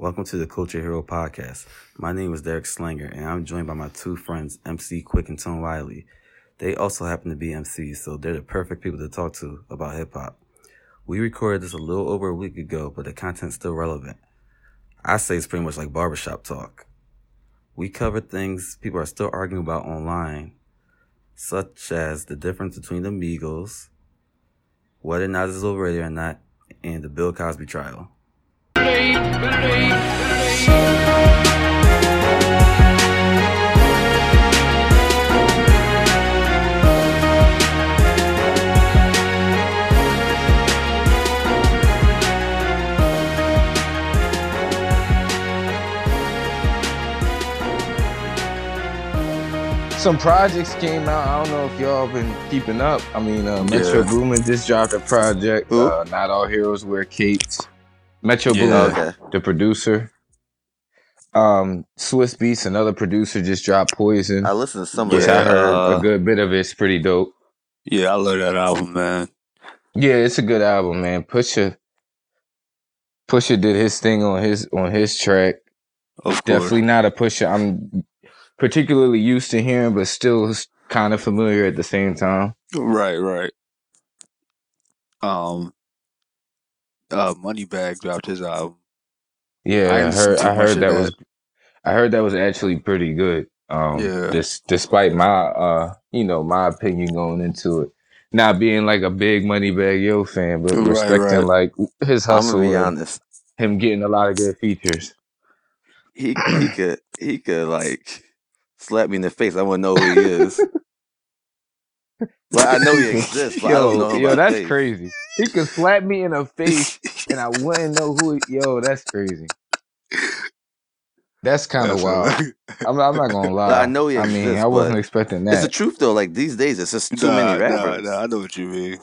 Welcome to the Culture Hero Podcast. My name is Derek Slanger, and I'm joined by my two friends, MC Quick and Tone Wiley. They also happen to be MCs, so they're the perfect people to talk to about hip-hop. We recorded this a little over a week ago, but the content's still relevant. I say it's pretty much like barbershop talk. We cover things people are still arguing about online, such as the difference between the Migos, whether Nas is overrated or not, and the Bill Cosby trial. Some projects came out. I don't know if y'all been keeping up. I mean, Metro Boomin just dropped a project. Not All Heroes Wear Capes. Metro Boomin, the producer. Swiss Beats, another producer, just dropped Poison. I listened to some of that. I heard a good bit of it. It's pretty dope. Yeah, I love that album, man. Yeah, it's a good album, man. Pusha did his thing on his track. Of course. Definitely not a Pusha I'm particularly used to hearing, but still kind of familiar at the same time. Right. Moneybagg dropped his album. Yeah, I heard that was actually pretty good. Despite my my opinion going into it, not being like a big Moneybagg Yo fan, but respecting like his hustle. I'm gonna be honest, him getting a lot of good features. He could like slap me in the face. I wouldn't know who he is. But I know he exists. But I don't know that's face. Crazy. He could slap me in the face and I wouldn't know who he... Yo, that's crazy. That's kind of wild. I'm not going to lie. But I know he exists. I mean, I wasn't expecting that. It's the truth, though. Like, these days, it's just too many rappers. Nah, I know what you mean.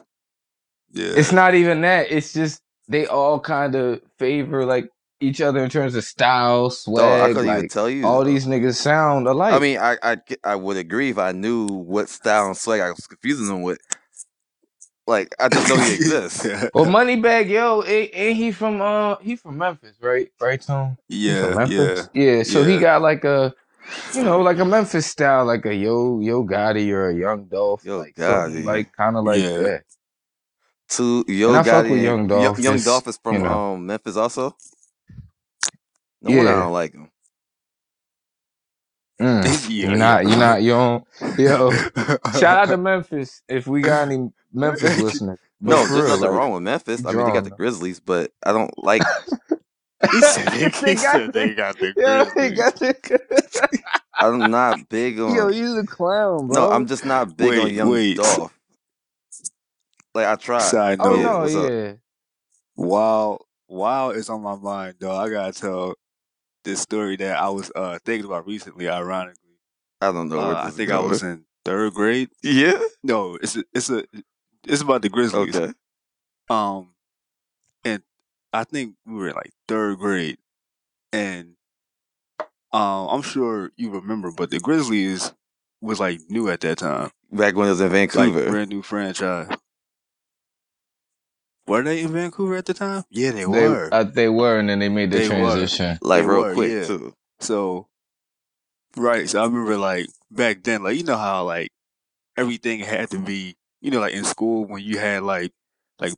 Yeah. It's not even that. It's just they all kind of favor, like, each other in terms of style, swag. I couldn't even tell you. All these niggas sound alike. I mean, I would agree if I knew what style and swag I was confusing them with. Like, I just know he exists. Well, Moneybagg Yo, ain't he from Memphis, right? Right, Tom? Yeah. So he got like a Memphis style, like a Yo Gotti or a Young Dolph. Yo Gotti, kind of like that. Young Dolph. Young Dolph is from Memphis also. No wonder I don't like him. Yo. Shout out to Memphis if we got any Memphis listeners. No, there's nothing wrong with Memphis. I mean, they got the Grizzlies, but I don't like. He said they got the Grizzlies. I'm not big on. Yo, you're a clown, bro. No, I'm just not big on Young Dolph. Like I tried. Side note. Wow is on my mind, though. I gotta tell this story that I was thinking about recently, ironically. I don't know. I think I was in third grade. Yeah? No, it's about the Grizzlies. Okay. And I think we were in like third grade. And I'm sure you remember, but the Grizzlies was like new at that time. Back when it was in Vancouver. Like, brand new franchise. Were they in Vancouver at the time? Yeah, they were. They were, and then they made the transition. Real quick, too. So, so I remember, like, back then, like, you know how, like, everything had to be, you know, like, in school when you had, like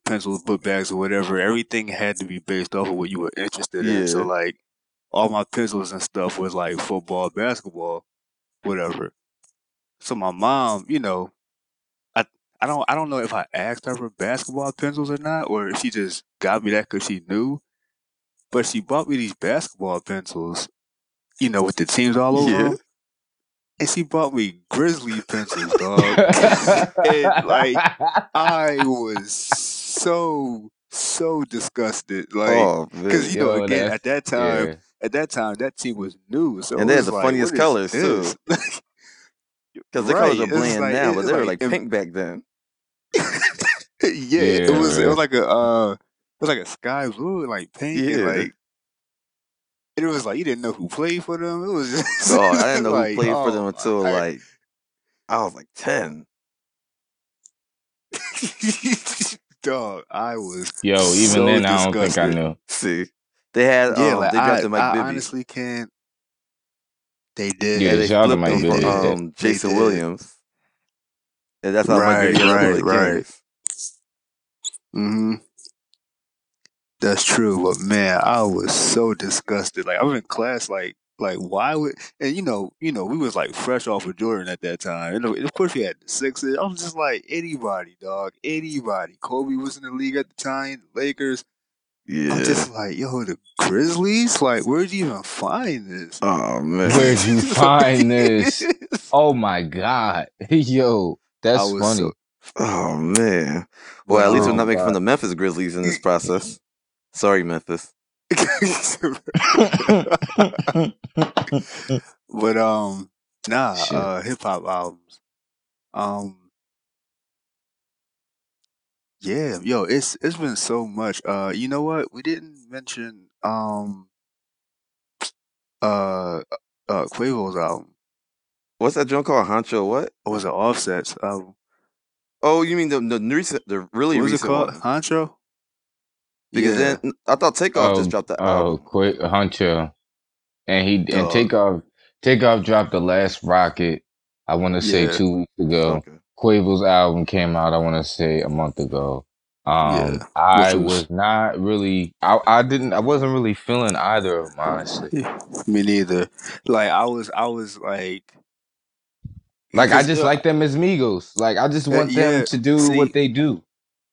pencils, book bags, or whatever, everything had to be based off of what you were interested in. So, like, all my pencils and stuff was, like, football, basketball, whatever. So my mom, you know, I don't know if I asked her for basketball pencils or not, or if she just got me that because she knew. But she bought me these basketball pencils, you know, with the teams all over them. And she bought me Grizzly pencils, dog. And, like, I was so disgusted. Like, because, again, at that time, that team was new. So and they had the funniest colors, too. Because the colors are bland now, but they were like pink back then. It was like a sky blue and like pink. Yeah. And it was like you didn't know who played for them. It was just I didn't know who played for them until like I was like 10. Dog, I was disgusted. I don't think I knew. See, They had they drafted Mike Bibby. I honestly can't. They did. Yeah, they flipped Mike Bibby. Jason Williams. And that's how Mike Bibby right. Mm-hmm. That's true, but man, I was so disgusted. Like I was in class, like why would and you know, we was like fresh off of Jordan at that time, and of course we had the Sixers. I'm just like anybody. Kobe was in the league at the time, the Lakers. Yeah, I'm just like, yo, the Grizzlies. Like, where'd you even find this? Oh man, where'd you find this? Oh my god, yo, that's funny. Oh man. Well, at least we're not making fun of the Memphis Grizzlies in this process. Sorry, Memphis. But hip hop albums. Yeah, yo, it's been so much. You know what? We didn't mention Quavo's album. What's that joint called? Honcho what? Or was it Offset's album? Oh, you mean the really recent one? What was it called? Honcho? Because then I thought Takeoff just dropped that album. Oh, Honcho, and Takeoff dropped the last rocket. I want to say 2 weeks ago. Okay. Quavo's album came out. I want to say a month ago. I wasn't really feeling either of mine. Honestly, me neither. Like I was like. Like I just like them as Migos. Like I just want them to do what they do.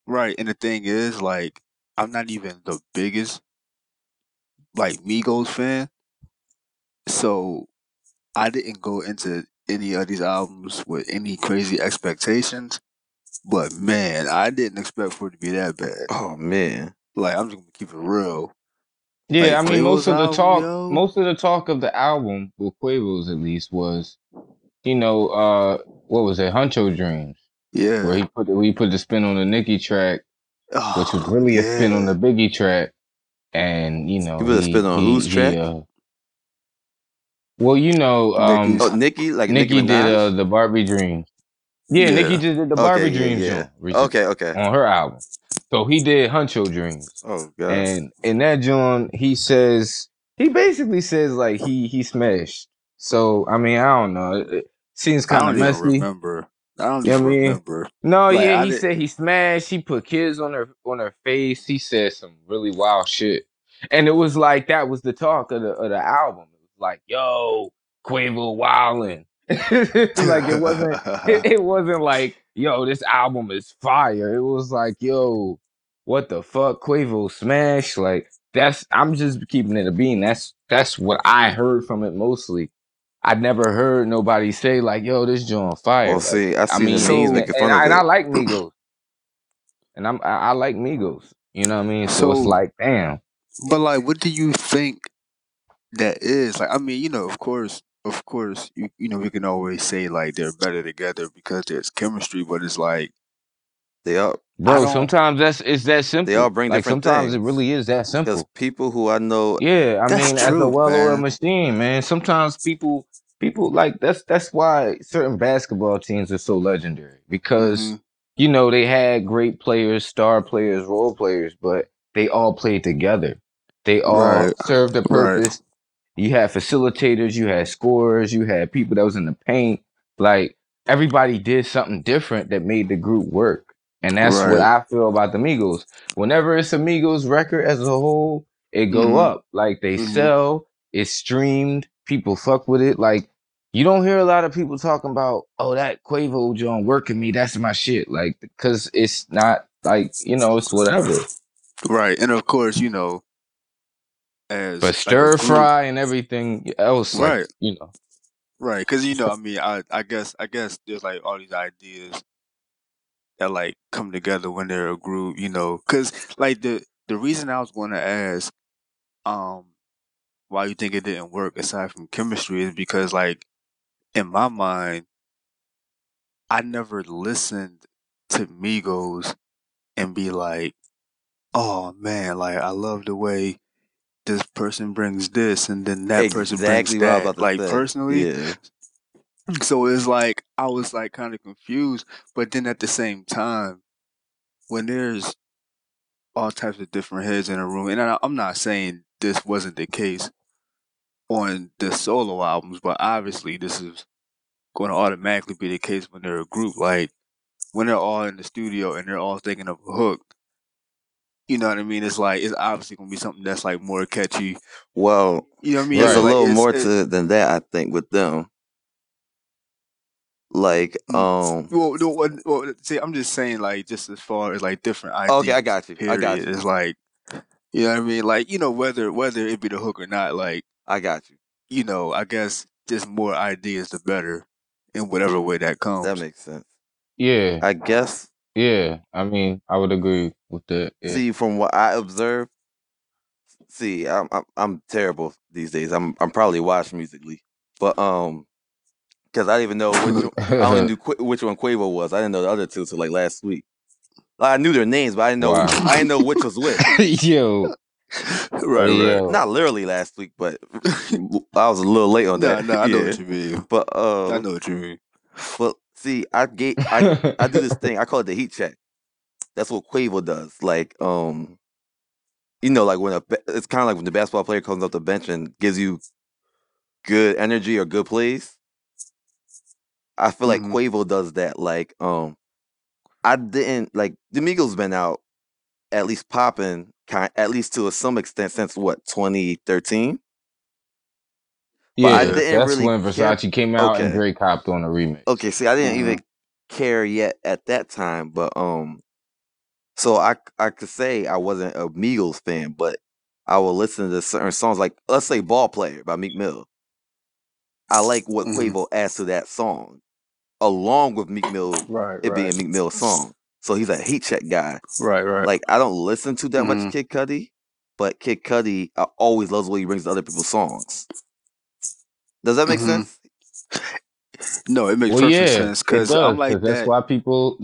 Right, and the thing is, like, I'm not even the biggest like Migos fan, so I didn't go into any of these albums with any crazy expectations. But man, I didn't expect for it to be that bad. Oh man, like I'm just gonna keep it real. Yeah, like, I mean, most of the talk of the album, with Quavo's at least, was. You know, what was it? Honcho Dreams. Yeah. Where he put the spin on the Nicki track, which was really a spin on the Biggie track. And, you know. You put a spin on whose track? Nicki? Like Nicki did the Barbie Dreams. Yeah, Nicki just did the Barbie Dreams. Yeah. Okay. On her album. So he did Honcho Dreams. Oh, God. And in that joint, he basically says, like, he smashed. So, I mean, I don't know. It seems kind of messy. I don't remember. No, like, yeah, he said he smashed. He put kids on her face. He said some really wild shit, and it was like that was the talk of the album. It was like, yo, Quavo wildin'. Like it wasn't like, yo, this album is fire. It was like, yo, what the fuck, Quavo smash. Like I'm just keeping it a bean. That's what I heard from it mostly. I never heard nobody say like, "Yo, this joint on fire." Well, see, I see the memes making fun of it, and I like Migos, and I like Migos. You know what I mean? So it's like, damn. But like, what do you think that is? Like, I mean, you know, of course, you know, we can always say like they're better together because there's chemistry, but it's like they are. Bro, sometimes it's that simple. They all bring like, different sometimes things. It really is that simple. Because people who I know, as a well-oiled machine, man. Sometimes people like that's why certain basketball teams are so legendary because you know they had great players, star players, role players, but they all played together. They all served a purpose. Right. You had facilitators, you had scorers, you had people that was in the paint. Like everybody did something different that made the group work. And that's what I feel about the Migos. Whenever it's a Migos record as a whole, it go up. Like, they sell, it's streamed, people fuck with it. Like, you don't hear a lot of people talking about, oh, that Quavo joint working me, that's my shit. Like, because it's not, like, you know, it's whatever. Right, and of course, you know, but Stir Fry and everything else, right? Like, you know. Right, because, you know, I mean, I guess there's, like, all these ideas that like come together when they're a group, you know, because like the reason I was going to ask why you think it didn't work aside from chemistry is because like in my mind I never listened to Migos and be like, oh man, like I love the way this person brings this and then that person brings that, like personally So it's like, I was like kind of confused, but then at the same time, when there's all types of different heads in a room, and I'm not saying this wasn't the case on the solo albums, but obviously this is going to automatically be the case when they're a group. Like, when they're all in the studio and they're all thinking of a hook, you know what I mean? It's like, it's obviously going to be something that's like more catchy. Well, you know what I mean? There's a little more to it than that, I think, with them. Like, see, I'm just saying, like, just as far as like different ideas. Okay, I got you. Period. I got you. It's like, you know what I mean? Like, you know, whether it be the hook or not, like, I got you. You know, I guess just more ideas, the better, in whatever way that comes. That makes sense. Yeah. I guess. Yeah. I mean, I would agree with that. Yeah. See, from what I observed, I'm terrible these days. I'm probably washed musically, but because I didn't even know which one, I only knew which one Quavo was. I didn't know the other two till like last week. I knew their names, but I didn't know. Wow. I didn't know which was which. Yo. Right. Not literally last week, but I was a little late on that. No, I know what you mean. But I know what you mean. But see, I do this thing. I call it the heat check. That's what Quavo does. Like, you know, like it's kind of like when the basketball player comes off the bench and gives you good energy or good plays. I feel like Quavo does that. Like, I didn't like the Migos been out, at least popping, at least to some extent, since what, 2013? Yeah, when Versace came out and Drake hopped on a remix. Okay, see, I didn't even care yet at that time, but so I could say I wasn't a Migos fan, but I will listen to certain songs, like let's say "Ball Player" by Meek Mill. I like what Quavo adds to that song, along with Meek Mill, being Meek Mill's song. So he's a heat check guy. Right. Like, I don't listen to that much Kid Cudi, but Kid Cudi, I always love the way he brings to other people's songs. Does that make sense? No, it makes perfect sense. Because that's why people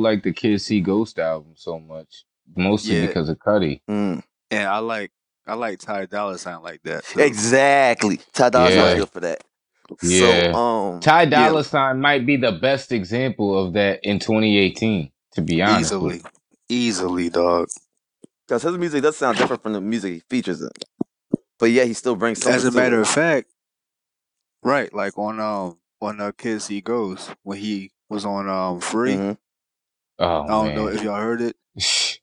like the Kid C Ghost album so much. Mostly because of Cudi. Mm. And I like Ty Dolla $ign like that. So. Exactly. Ty Dolla $ign good for that. Yeah. So, Ty Dolla $ign might be the best example of that in 2018, to be honest. Easily, dog. Because his music does sound different from the music he features in. But yeah, he still brings something. As a matter of fact, right, like on Kids He Goes, when he was on Free. Oh, I don't know if y'all heard it,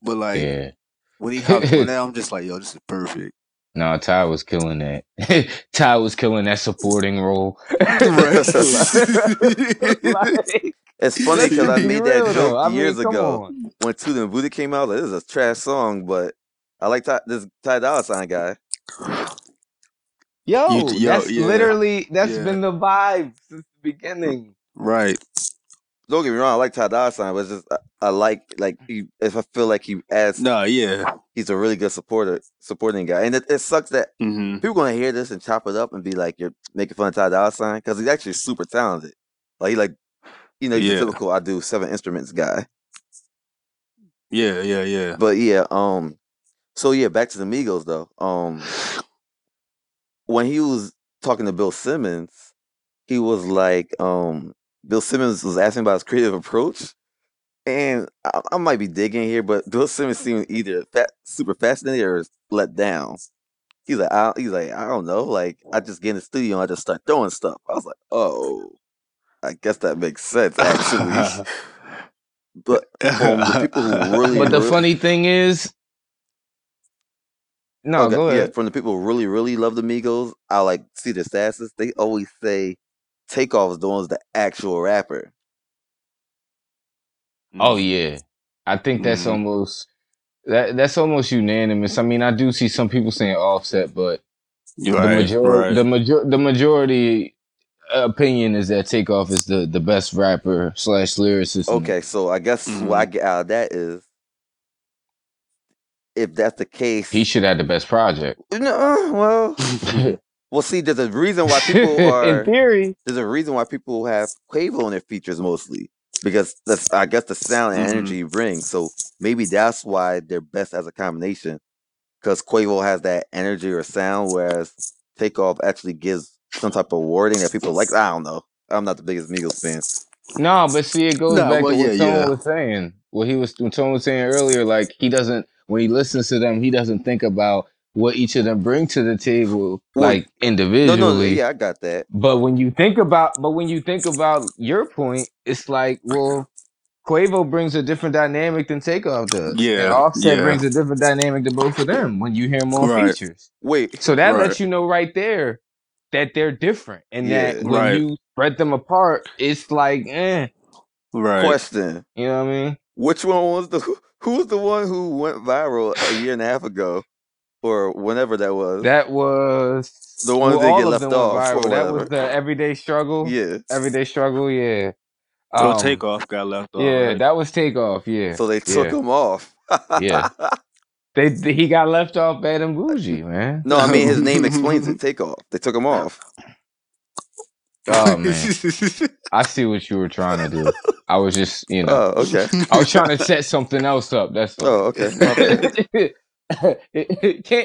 but like when he hopped on that, I'm just like, yo, this is perfect. No, Ty was killing that. Ty was killing that supporting role. It's funny because I made that joke years ago when Tuda and Booty came out. Like, this is a trash song, but I like this Ty Dolla $ign guy. That's been the vibe since the beginning. Right. Don't get me wrong. I like Ty Dolla $ign, but it's just I feel like he adds. No, yeah. He's a really good supporting guy, and it sucks that people gonna hear this and chop it up and be like, "You're making fun of Ty Dolla $ign," because he's actually super talented. Like, he's a typical I do 7 instruments guy. Yeah. But yeah, so yeah, back to the Migos though. When he was talking to Bill Simmons, he was like, Bill Simmons was asking about his creative approach. And I might be digging here, but Bill Simmons seemed either super fascinated or let down. He's like, I don't know. Like, I just get in the studio and I just start throwing stuff. I was like, oh, I guess that makes sense, actually. But the people who really... But the funny thing is... No, okay, go ahead. Yeah, from the people who really, really love the Migos, I like see their stats. They always say Takeoff is the one's the actual rapper. Oh yeah, I think that's almost that's almost unanimous. I mean, I do see some people saying Offset, but the majority opinion is that Takeoff is the best rapper / lyricist. Okay, so I guess what I get out of that is, if that's the case, he should have the best project. No, well. Well, see, there's a reason why people are. In theory, there's a reason why people have Quavo in their features mostly. Because that's, I guess, the sound and energy brings. So maybe that's why they're best as a combination. Because Quavo has that energy or sound, whereas Takeoff actually gives some type of wording that people like. I don't know. I'm not the biggest Migos fan. No, but see, it goes back to what Tone was saying. What Tone was saying earlier, like, he doesn't, when he listens to them, he doesn't think about what each of them bring to the table, like individually. No, yeah, I got that. But when you think about your point, it's like, well, Quavo brings a different dynamic than Takeoff does. Yeah, and Offset brings a different dynamic to both of them when you hear more features. So that lets you know right there that they're different, and that when you spread them apart, it's like, Question. You know what I mean? Which one was who was the one who went viral a year and a half ago? Or whenever that was. That was the ones that get left off. That was the Everyday Struggle. Yeah. Everyday Struggle, yeah. So Takeoff got left off. Yeah, that was Takeoff, yeah. So they took him off. Yeah. He got left off bad and bougie, man. No, I mean his name explains it, Takeoff. They took him off. Oh man. I see what you were trying to do. I was just, you know. Oh, okay. I was trying to set something else up. That's all. Oh, okay.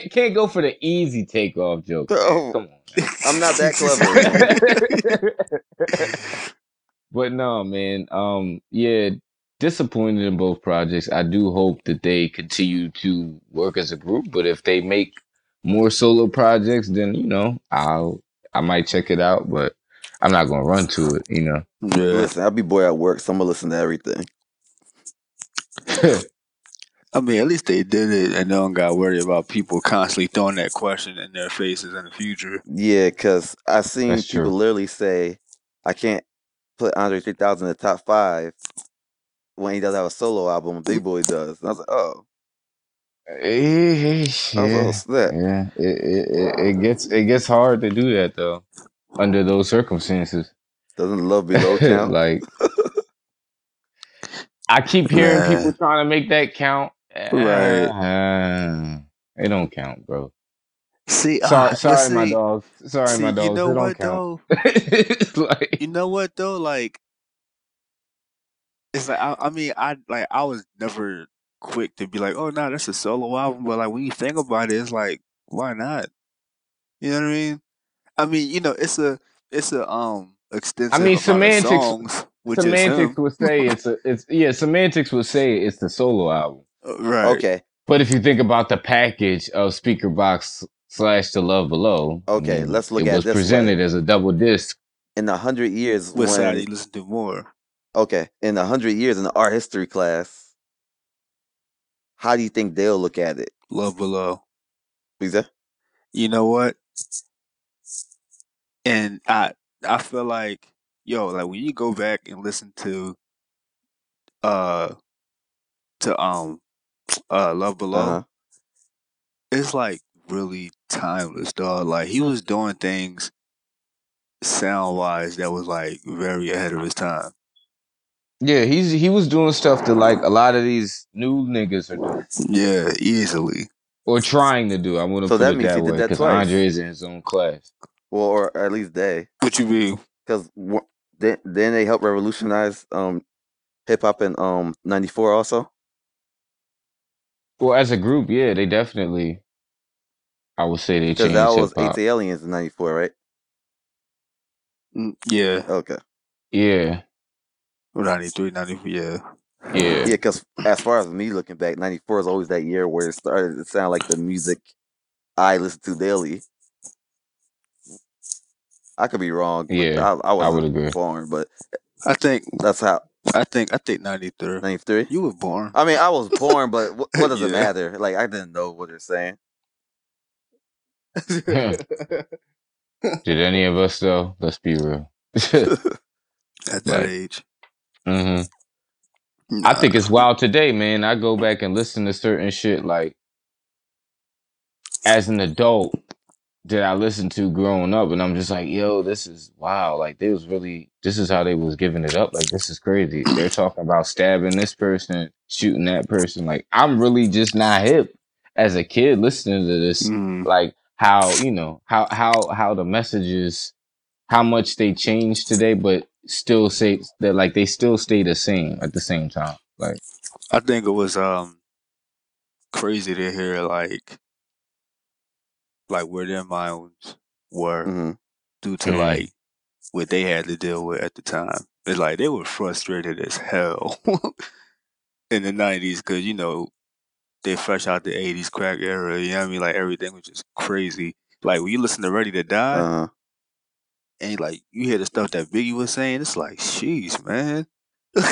Can't go for the easy Takeoff joke. Oh, come on. I'm not that clever. But no, man. Yeah, disappointed in both projects. I do hope that they continue to work as a group. But if they make more solo projects, then you know I might check it out. But I'm not gonna run to it. You know. Yeah. Listen, I'll be boy at work, so I'm gonna listen to everything. I mean, at least they did it and they don't got worried about people constantly throwing that question in their faces in the future. Yeah, because I've seen people literally say, I can't put Andre 3000 in the top five when he does have a solo album, Big Boy does. And I was like, oh. Yeah, it gets hard to do that, though, under those circumstances. Doesn't Love Below count? Like, I keep hearing people trying to make that count. It don't count, bro. Sorry, my dog. You know what though? Like, it's like I was never quick to be like, oh no, that's a solo album. But like when you think about it, it's like, why not? You know what I mean? I mean, you know, it's a extensive. I mean, semantics. Songs, which semantics would say semantics would say it's the solo album. Right. Okay. But if you think about the package of Speaker Box / The Love Below, okay, let's look at this. It was presented as a double disc. In 100 years, which side you listen to more? Okay, in 100 years in the art history class, how do you think they'll look at it? Love Below. Lisa? You know what? And I feel like, yo, like when you go back and listen to Love Below, it's like really timeless, dog. Like he was doing things sound wise that was like very ahead of his time. Yeah, he was doing stuff that like a lot of these new niggas are doing. Yeah, easily. Or trying to do. I want to put it that way, because Andre is in his own class. Well, or at least they. What you mean? Because then they helped revolutionize hip hop in 94 also. Well, as a group, yeah, they definitely. I would say they changed hip hop. Because that was 8 Aliens in 94, right? Yeah. Okay. Yeah. 93, 94, yeah. Yeah, because as far as me looking back, 94 is always that year where it started to sound like the music I listen to daily. I could be wrong. Yeah, I would agree. Born, but I think that's how. I think 93. 93. You were born. I mean, I was born, but what does it matter? Like, I didn't know what they're saying. Did any of us though? Let's be real. At that age. Mm-hmm. Nah. I think it's wild today, man. I go back and listen to certain shit like as an adult that I listened to growing up, and I'm just like, yo, this is wow. Like, they was really, this is how they was giving it up. Like, this is crazy. They're talking about stabbing this person, shooting that person. Like, I'm really just not hip as a kid listening to this. Like, how, you know, how the messages, how much they change today, but still say that, like, they still stay the same at the same time. Like, I think it was crazy to hear, like where their minds were due to like what they had to deal with at the time. It's like they were frustrated as hell in the 90s because, you know, They fresh out the 80s crack era, you know what I mean? Like, everything was just crazy. Like, when you listen to Ready to Die, uh-huh. and, like, you hear the stuff that Biggie was saying, it's like, sheesh, man.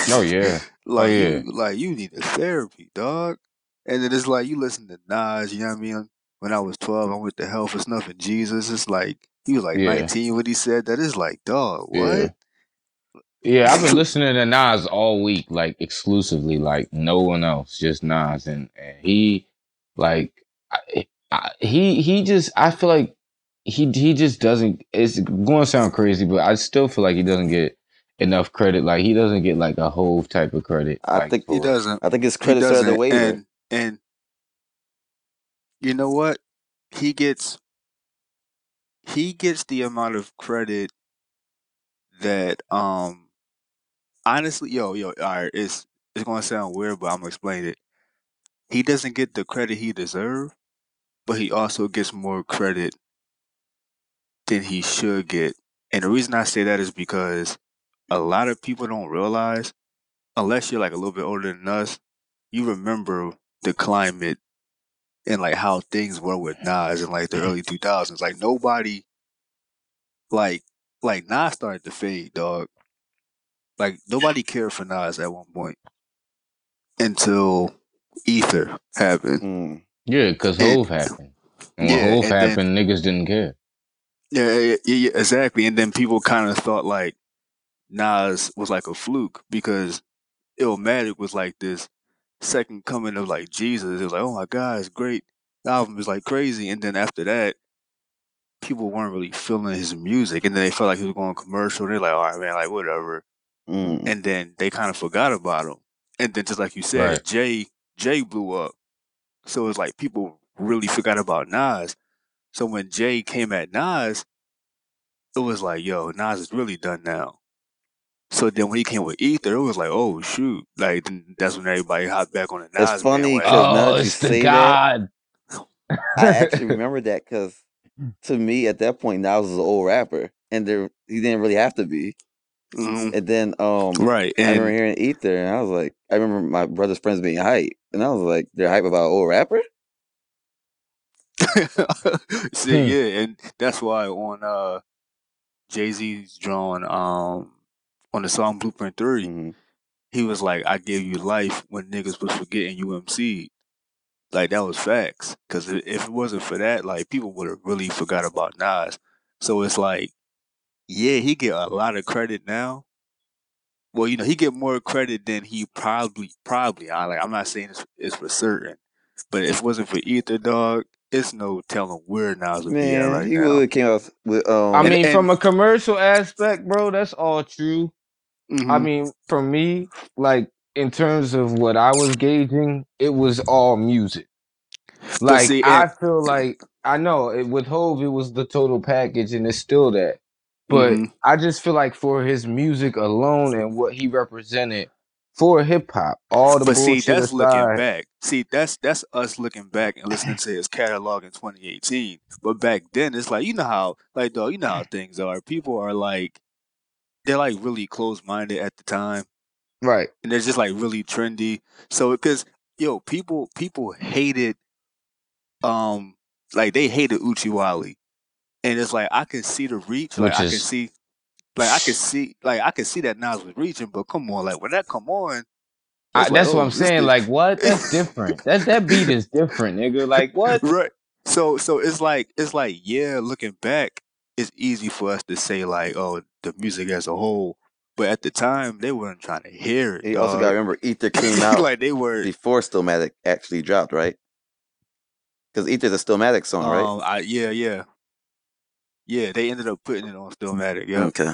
Oh, yeah. Like, oh, yeah. You need a therapy, dog. And then it's like, you listen to Nas, you know what I mean? When I was 12, I went to hell for snuffing Jesus. It's like, he was like 19 when he said that. It's like, dog, what? Yeah. Yeah, I've been listening to Nas all week, like, exclusively, like, no one else, just Nas. And he, like, he just, I feel like he just doesn't, it's going to sound crazy, but I still feel like he doesn't get enough credit. Like, he doesn't get, like, a whole type of credit. I think he doesn't. I think his credits are the way. And you know what? He gets the amount of credit that, honestly, all right, it's gonna sound weird, but I'm gonna explain it. He doesn't get the credit he deserves, but he also gets more credit than he should get. And the reason I say that is because a lot of people don't realize, unless you're like a little bit older than us, you remember the climate and like how things were with Nas in like the early 2000s. Like nobody, like Nas started to fade, dog. Like, nobody cared for Nas at one point until Ether happened. Mm. Yeah, because Hove happened. And when Hove happened, then, niggas didn't care. Yeah, exactly. And then people kind of thought, like, Nas was like a fluke because Illmatic was like this second coming of, like, Jesus. It was like, oh, my God, it's great. The album is, like, crazy. And then after that, people weren't really feeling his music. And then they felt like he was going commercial. They're like, all right, man, like, whatever. Mm. And then they kind of forgot about him. And then just like you said, right. Jay blew up. So it's like people really forgot about Nas. So when Jay came at Nas, it was like, yo, Nas is really done now. So then when he came with Ether, it was like, oh, shoot. Like, that's when everybody hopped back on the Nas. It's funny because now that you say that, I actually remember that because to me at that point, Nas was an old rapper. And he didn't really have to be. Mm-hmm. And then right. And I remember hearing Ether, and I was like, I remember my brother's friends being hype, and I was like, they're hype about an old rapper? See, yeah, and that's why on Jay-Z's drawing on the song Blueprint 3, mm-hmm. he was like, I gave you life when niggas was forgetting you MC'd. Like, that was facts, because if it wasn't for that, like, people would have really forgot about Nas. So it's like, yeah, he get a lot of credit now. Well, you know, he get more credit than he probably. I'm not saying it's for certain, but if it wasn't for Ether, dog, it's no telling where Nas would be at right now. He really came up with. I mean, from a commercial aspect, bro, that's all true. Mm-hmm. I mean, for me, like in terms of what I was gauging, it was all music. Like I feel like I know it, with Hove, it was the total package, and it's still that. But mm-hmm. I just feel like for his music alone and what he represented for hip hop, all the bullshit aside. But see, that's looking back. See, that's us looking back and listening to his catalog in 2018. But back then, it's like, you know how, like, dog, you know how things are. People are like, they're like really close-minded at the time. Right. And they're just like really trendy. So, because, yo, people hated, like they hated Uchi Wally. And it's like I can see the reach, like I can see that Nas was reaching, but come on, like when that come on, that's what I'm saying. Like what? That's different. that beat is different, nigga. Like what? Right. So it's like yeah. Looking back, it's easy for us to say like, oh, the music as a whole, but at the time they weren't trying to hear it. You also gotta remember, Ether came out like they were before Stillmatic actually dropped, right? Because Ether's a Stillmatic song, right? Yeah, they ended up putting it on Stillmatic. Yeah. Okay.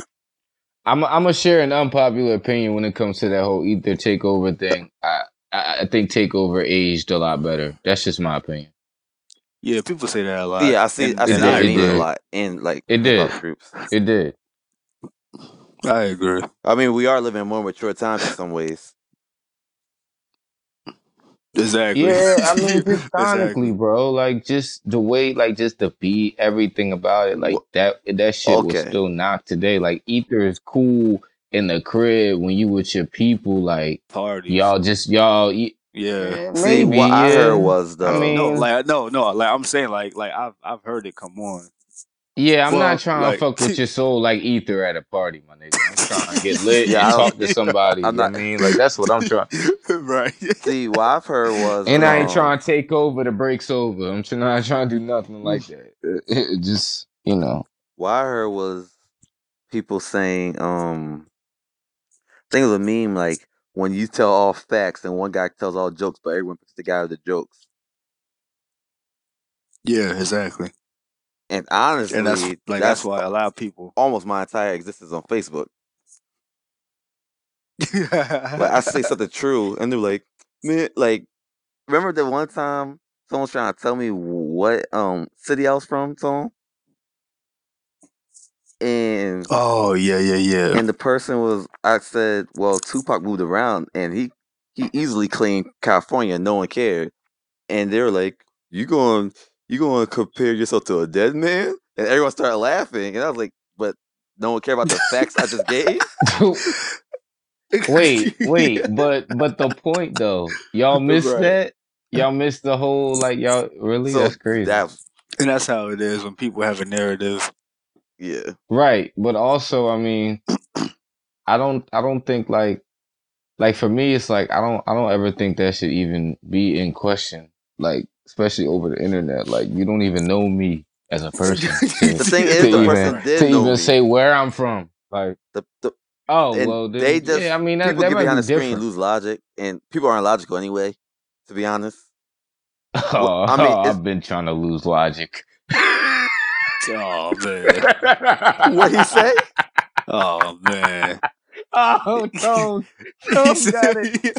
I'm gonna share an unpopular opinion when it comes to that whole Ether Takeover thing. I think Takeover aged a lot better. That's just my opinion. Yeah, people say that a lot. Yeah, I see it a lot in like it did groups. It did. I agree. I mean, we are living more mature times in some ways. Exactly. Yeah, I mean, exactly, bro. Like, just the way, like, just the beat, everything about it, like that shit was still not today. Like, Ether is cool in the crib when you with your people, like party. Y'all Yeah. See, maybe, what I heard was though. I mean, no, I'm saying like I've heard it come on. Yeah, I'm not trying to fuck with your soul like Ether at a party, my nigga. I'm trying to get lit and talk to somebody. You know what I mean? Like, that's what I'm trying. Right. See, what I've heard was... And I ain't trying to take over the breaks over. I'm not trying to do nothing like that. It just, you know. What I heard was people saying, I think it was a meme, like, when you tell all facts and one guy tells all jokes, but everyone picks the guy with the jokes. Yeah, exactly. And honestly, and that's why a lot of people, almost my entire existence on Facebook. Like, I say something true, and they're like, man, like, remember that one time someone's trying to tell me what city I was from, Tom? And oh yeah. And the person was, I said, well, Tupac moved around, and he easily claimed California. No one cared, and they were like, you gonna compare yourself to a dead man? And everyone started laughing. And I was like, but no one cared about the facts I just gave? wait, but the point though, y'all missed that? Y'all missed the whole, like, y'all really? So that's crazy. And that's how it is when people have a narrative. Yeah. Right. But also, I mean, I don't think like for me it's like I don't ever think that should even be in question. Like, especially over the internet, like, you don't even know me as a person. The thing is, the person did to know even me. Say where I'm from, like I mean, people that get behind the screen, lose logic, and people aren't logical anyway. To be honest, I mean, I've been trying to lose logic. Oh man, what'd he say? Oh man. Oh, Tone. Tone got it.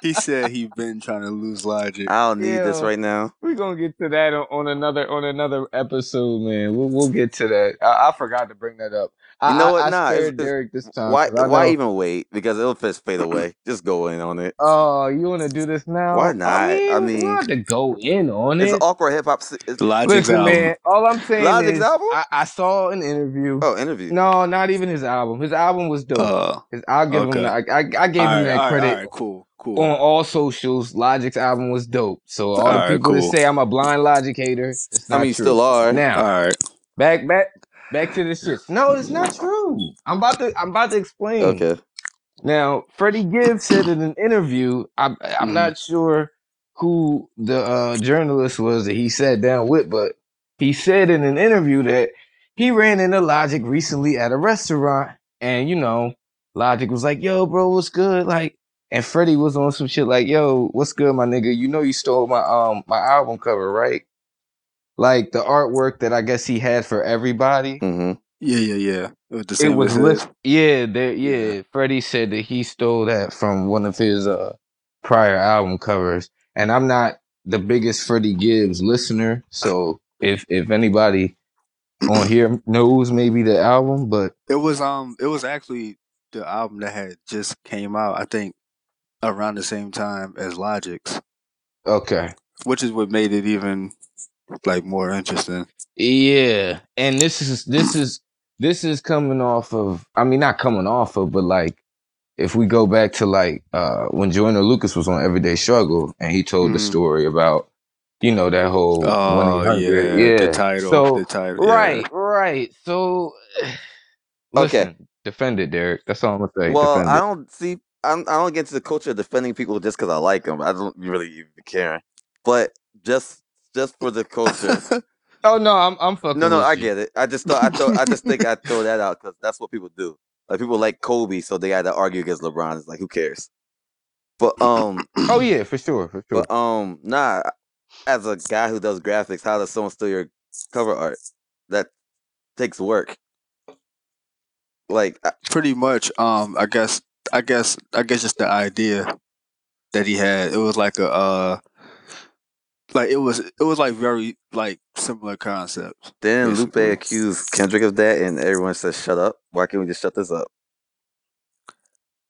He said he'd been trying to lose logic. I don't need this right now. We're going to get to that on another episode, man. We'll get to that. I forgot to bring that up. I spared Derek this time. Why even wait? Because it'll just fade away. Just go in on it. Oh, you want to do this now? Why not? I mean you want to go in on it. It's an awkward hip-hop. Logic's album. Man, all I'm saying Logic's is album? I saw an interview. Oh, interview. No, not even his album. His album was dope. I gave him that credit. All right, cool. On all socials, Logic's album was dope. So all the people that say I'm a blind Logic hater, it's not true. You still are. Now, all right. Back to this shit. No, it's not true. I'm about to explain. Okay. Now, Freddie Gibbs said in an interview, I'm not sure who the journalist was that he sat down with, but he said in an interview that he ran into Logic recently at a restaurant, and, you know, Logic was like, yo, bro, what's good? Like, and Freddie was on some shit like, yo, what's good, my nigga? You know you stole my album cover, right? Like, the artwork that I guess he had for everybody. Mm-hmm. Yeah. It was listed. Freddie said that he stole that from one of his prior album covers. And I'm not the biggest Freddie Gibbs listener, so if anybody on here knows maybe the album, but... It was actually the album that had just came out, I think, around the same time as Logic's. Okay. Which is what made it even... like more interesting. Yeah. And this is coming off of, I mean, not coming off of, but like if we go back to like when Joyner Lucas was on Everyday Struggle and he told the story about, you know, that whole the title. Right. So listen, okay. Defend it, Derek. That's all I'm gonna say. Well, I don't get to the culture of defending people just because I like them. I don't really even care. But just for the culture. Oh no, I'm fucking. No, I get it. I just think I throw that out because that's what people do. Like people like Kobe, so they had to argue against LeBron. It's like, who cares? But oh yeah, for sure. But nah, as a guy who does graphics, how does someone steal your cover art? That takes work. Like pretty much. I guess just the idea that he had. It was like a. Like it was like very like similar concepts. Then basically. Lupe accused Kendrick of that, and everyone says, "Shut up! Why can't we just shut this up?"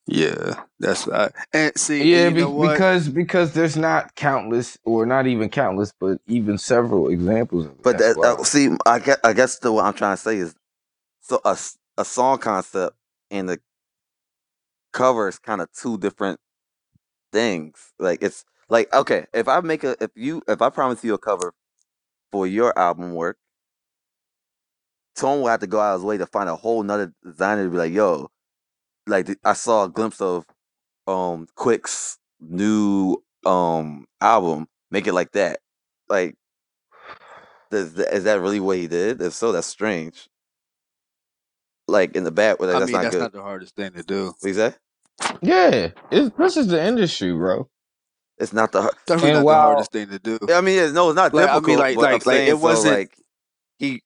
Yeah, that's right. And see, yeah, and because there's not countless, or not even countless, but even several examples. But I guess what I'm trying to say is, so a song concept and the cover is kind of two different things. Like, it's like, okay, if I promise you a cover for your album work, Tone will have to go out of his way to find a whole nother designer to be like, yo, like, I saw a glimpse of Quick's new album, make it like that. Like, is that really what he did? If so, that's strange. Like, in the back, like, that's not the hardest thing to do. What you say? Yeah, this is the industry, bro. It's not the hardest thing to do. I mean, it's not difficult. I mean, like it wasn't.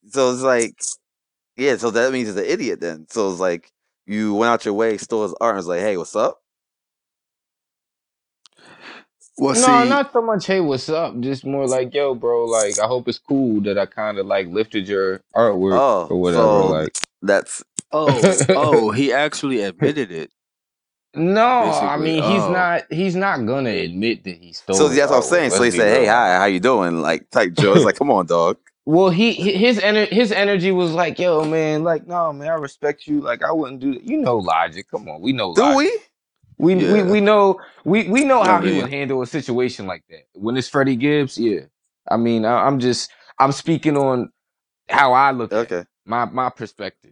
So, like, so that means he's an idiot then. So it's like you went out your way, stole his art, and was like, "Hey, what's up?" Well, not so much, "Hey, what's up?" Just more like, "Yo, bro, like, I hope it's cool that I kind of like lifted your artwork or whatever." So like, that's he actually admitted it. No, basically, I mean, he's not gonna admit that he stole. So that's what I'm saying. So he said, "Hey, hi, how you doing?" Like, type Joe. It's like, come on, dog. Well, his energy was like, "Yo, man, like, no, man, I respect you. Like, I wouldn't do that." You know, Logic. Come on, we know. Logic. Do we? We know how he would handle a situation like that. When it's Freddie Gibbs, yeah. I mean, I'm speaking on how I look at it, my perspective,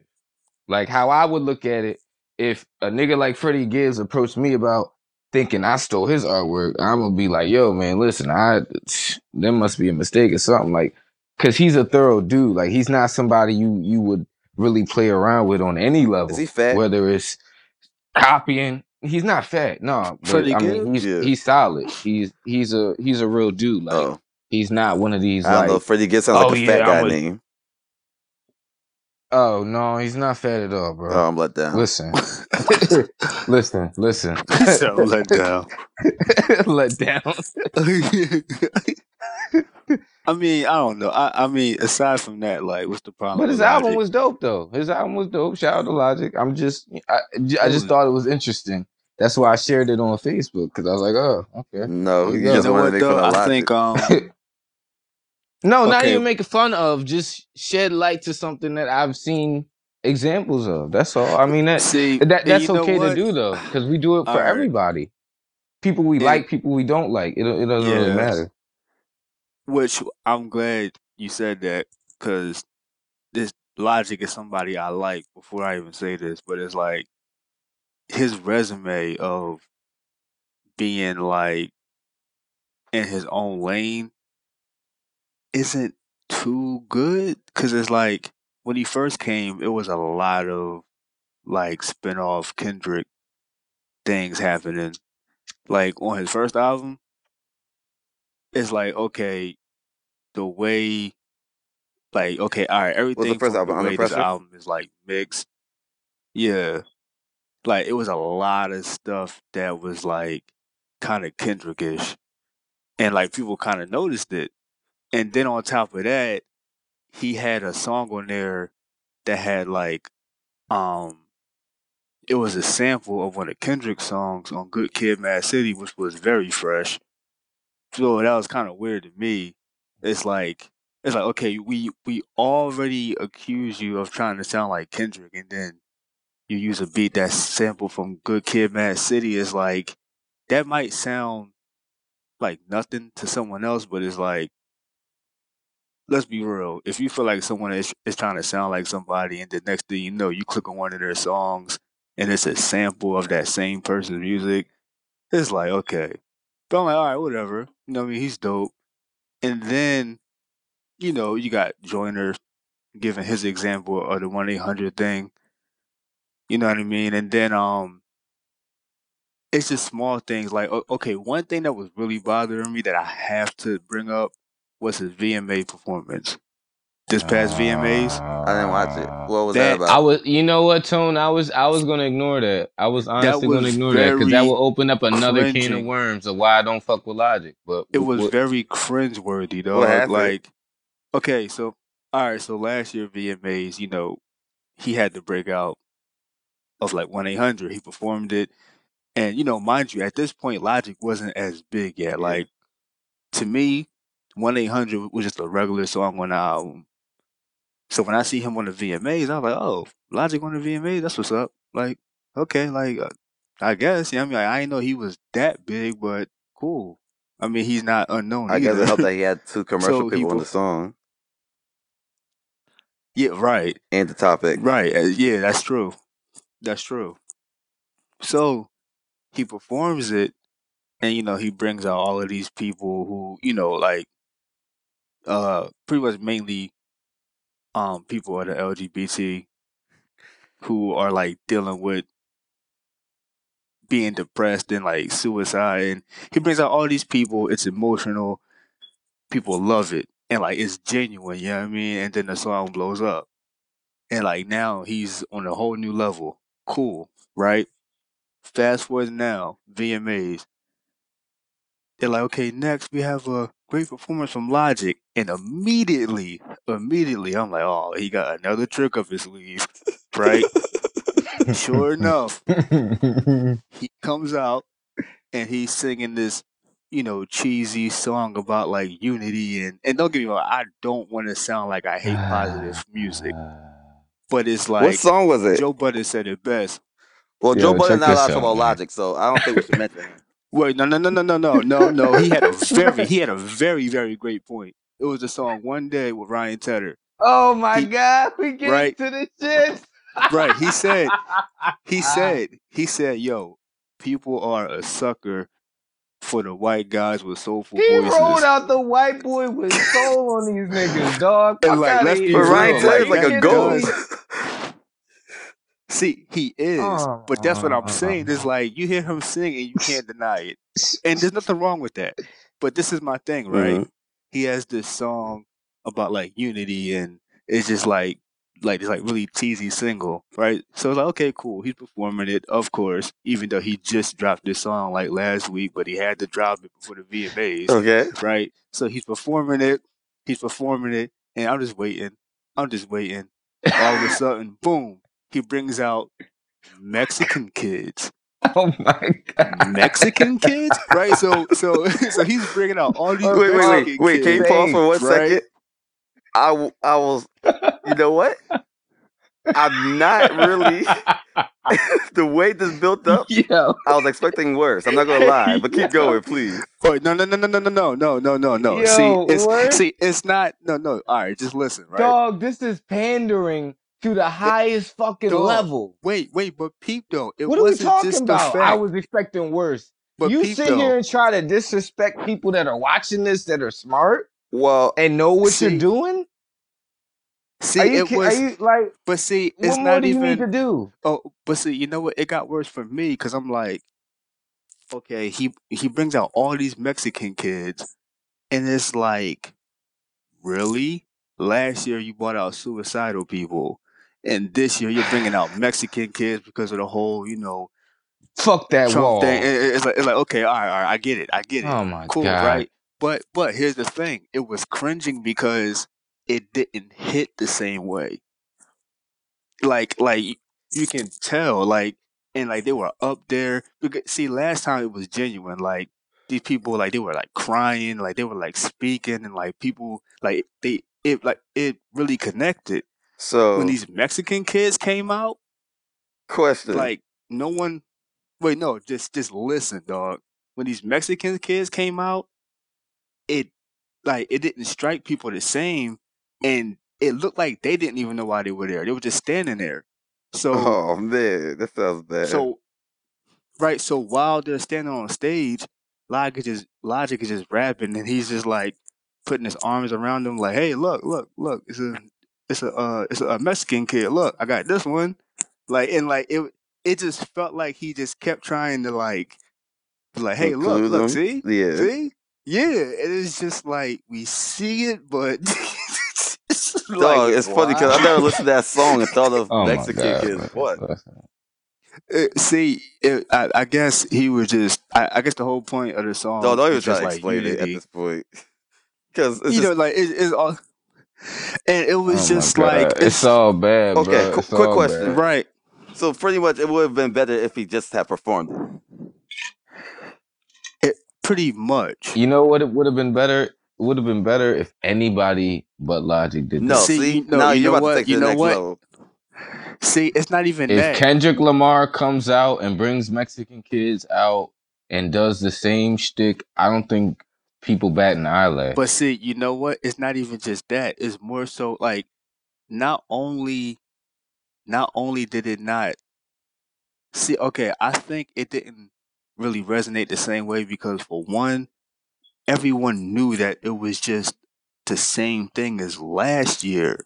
like how I would look at it. If a nigga like Freddie Gibbs approached me about thinking I stole his artwork, I'm gonna be like, "Yo, man, listen, there must be a mistake or something." Like, cause he's a thorough dude. Like, he's not somebody you would really play around with on any level. Is he fat? Whether it's copying, he's not fat. No, Freddie Gibbs. I mean, he's solid. He's a real dude. Like, he's not one of these. I don't know. Freddie Gibbs sounds like a fat guy name. Oh, no, he's not fat at all, bro. Oh, I'm let down. Listen. So let down. Let down. I mean, I don't know. I mean, aside from that, like, what's the problem? But his album was dope, though. His album was dope. Shout out to Logic. I just thought it was interesting. That's why I shared it on Facebook, because I was like, oh, okay. No, you just want to make fun of Logic. I think, No, not even making fun of. Just shed light to something that I've seen examples of. That's all. I mean, that's okay to do though, because we do it for everybody. People we like, people we don't like. It doesn't really matter. Which I'm glad you said that, because this Logic is somebody I like. Before I even say this, but it's like his resume of being like in his own lane isn't too good, because it's like when he first came, it was a lot of like spin-off Kendrick things happening. Like on his first album, it's like, okay, the way, like, okay, all right, everything the first album, the way this album is like mixed, yeah, like it was a lot of stuff that was like kind of Kendrick-ish, and like people kind of noticed it. And then on top of that, he had a song on there that had like, it was a sample of one of Kendrick's songs on Good Kid, Mad City, which was very fresh. So that was kind of weird to me. It's like, okay, we already accuse you of trying to sound like Kendrick, and then you use a beat that's sampled from Good Kid, Mad City. It's like, that might sound like nothing to someone else, but it's like, let's be real. If you feel like someone is trying to sound like somebody, and the next thing you know, you click on one of their songs and it's a sample of that same person's music, it's like, okay. But I'm like, all right, whatever. You know what I mean? He's dope. And then, you know, you got Joyner giving his example of the 1-800 thing. You know what I mean? And then it's just small things. Like, okay, one thing that was really bothering me that I have to bring up was his VMA performance. This past VMAs, I didn't watch it. What was that about? You know what, Tone? I was gonna ignore that. I was honestly gonna ignore that, because that will open up another can of worms of why I don't fuck with Logic. But it was very cringeworthy, though. Like, okay, so all right, so last year VMAs, you know, he had the breakout of like 1-800. He performed it, and you know, mind you, at this point, Logic wasn't as big yet. Like, to me, 1-800 was just a regular song on the album. So when I see him on the VMAs, I was like, oh, Logic on the VMAs? That's what's up. Like, okay, like, I guess. Yeah, I mean, like, I didn't know he was that big, but cool. I mean, he's not unknown. I guess either. It helped that he had two commercial people on the song. Yeah, right. And the topic. Right. Yeah, that's true. That's true. So he performs it, and he brings out all of these people who like pretty much mainly people of the LGBT who are like dealing with being depressed and like suicide, and he brings out all these people. It's emotional. People love it, and like it's genuine. You know what I mean? And then the song blows up, and like now he's on a whole new level. Cool, right? Fast forward now, VMAs. They're like, okay, next we have a great performance from Logic, and immediately, I'm like, oh, he got another trick up his sleeve, right? Sure enough, he comes out and he's singing this, cheesy song about like unity and don't get me wrong, I don't want to sound like I hate positive music, but it's like, what song was it? Joe Budden said it best. Well, Joe Budden not allowed to talk about Logic, so I don't think we should mention him. Wait, no. He had a very, very great point. It was the song "One Day" with Ryan Tedder. Oh my God, we get to the shit. Right, he said, yo, people are a sucker for the white guys with soulful voices. He rolled out the white boy with soul on these niggas, dog. And like, let's be real, Ryan Tedder's like a ghost. See, he is, but that's what I'm saying. It's like, you hear him sing and you can't deny it. And there's nothing wrong with that. But this is my thing, right? Mm-hmm. He has this song about like unity, and it's just like this like really cheesy single, right? So it's like, okay, cool. He's performing it, of course, even though he just dropped this song like last week, but he had to drop it before the VMAs. Okay. Right? So he's performing it, and I'm just waiting. All of a sudden, boom, he brings out Mexican kids. Oh my God. Mexican kids? Right? So he's bringing out all these Mexican kids. Wait, can you pause for one second? I was, you know what? I'm not really, the way this built up, yo. I was expecting worse. I'm not going to lie, but keep going, please. Wait, no. Yo, it's not, no. All right, just listen, right? Dog, this is pandering to the highest fucking level. Wait, but peep though, it what wasn't are we just about? The fact. I was expecting worse. But you sit here and try to disrespect people that are watching this that are smart. Well, and know what you're doing. See, it's not even. What do you need to do? Oh, but see, you know what? It got worse for me because I'm like, okay, he brings out all these Mexican kids, and it's like, really? Last year you brought out suicidal people, and this year you're bringing out Mexican kids because of the whole, fuck that Trump wall thing. It's like, okay, all right, I get it. Oh my God, cool, right? But here's the thing. It was cringing because it didn't hit the same way. Like you can tell, like, and like they were up there. See, last time it was genuine. Like these people, like they were like crying, like they were like speaking, and like people, like it really connected. So when these Mexican kids came out, question, like no one. Wait, no, just listen, dog. When these Mexican kids came out, it didn't strike people the same, and it looked like they didn't even know why they were there. They were just standing there. So, oh man, that sounds bad. So while they're standing on stage, Logic is just rapping, and he's just like putting his arms around them, like, "Hey, look! It's a Mexican kid. Look, I got this one." Like, and like it just felt like he just kept trying to like, "Hey, look, see, yeah, see." Yeah, it is just like we see it, but it's like, dog, it's funny because I never listened to that song and thought of Mexican kids. What? I guess he was just. I guess the whole point of the song. No, don't even try to explain it at this point. Because it's all. And it was just like it's all bad. Okay, quick question, bad. Right? So pretty much, it would have been better if he just had performed it. Pretty much. You know what? It would have been better. It would have been better if anybody but Logic did. No, see, now you're about to take it to the next level. See, it's not even that. If Kendrick Lamar comes out and brings Mexican kids out and does the same shtick, I don't think people bat an eyelash. But see, you know what? It's not even just that. It's more so like not only did it not see, okay, I think it didn't really resonate the same way because for one, everyone knew that it was just the same thing as last year.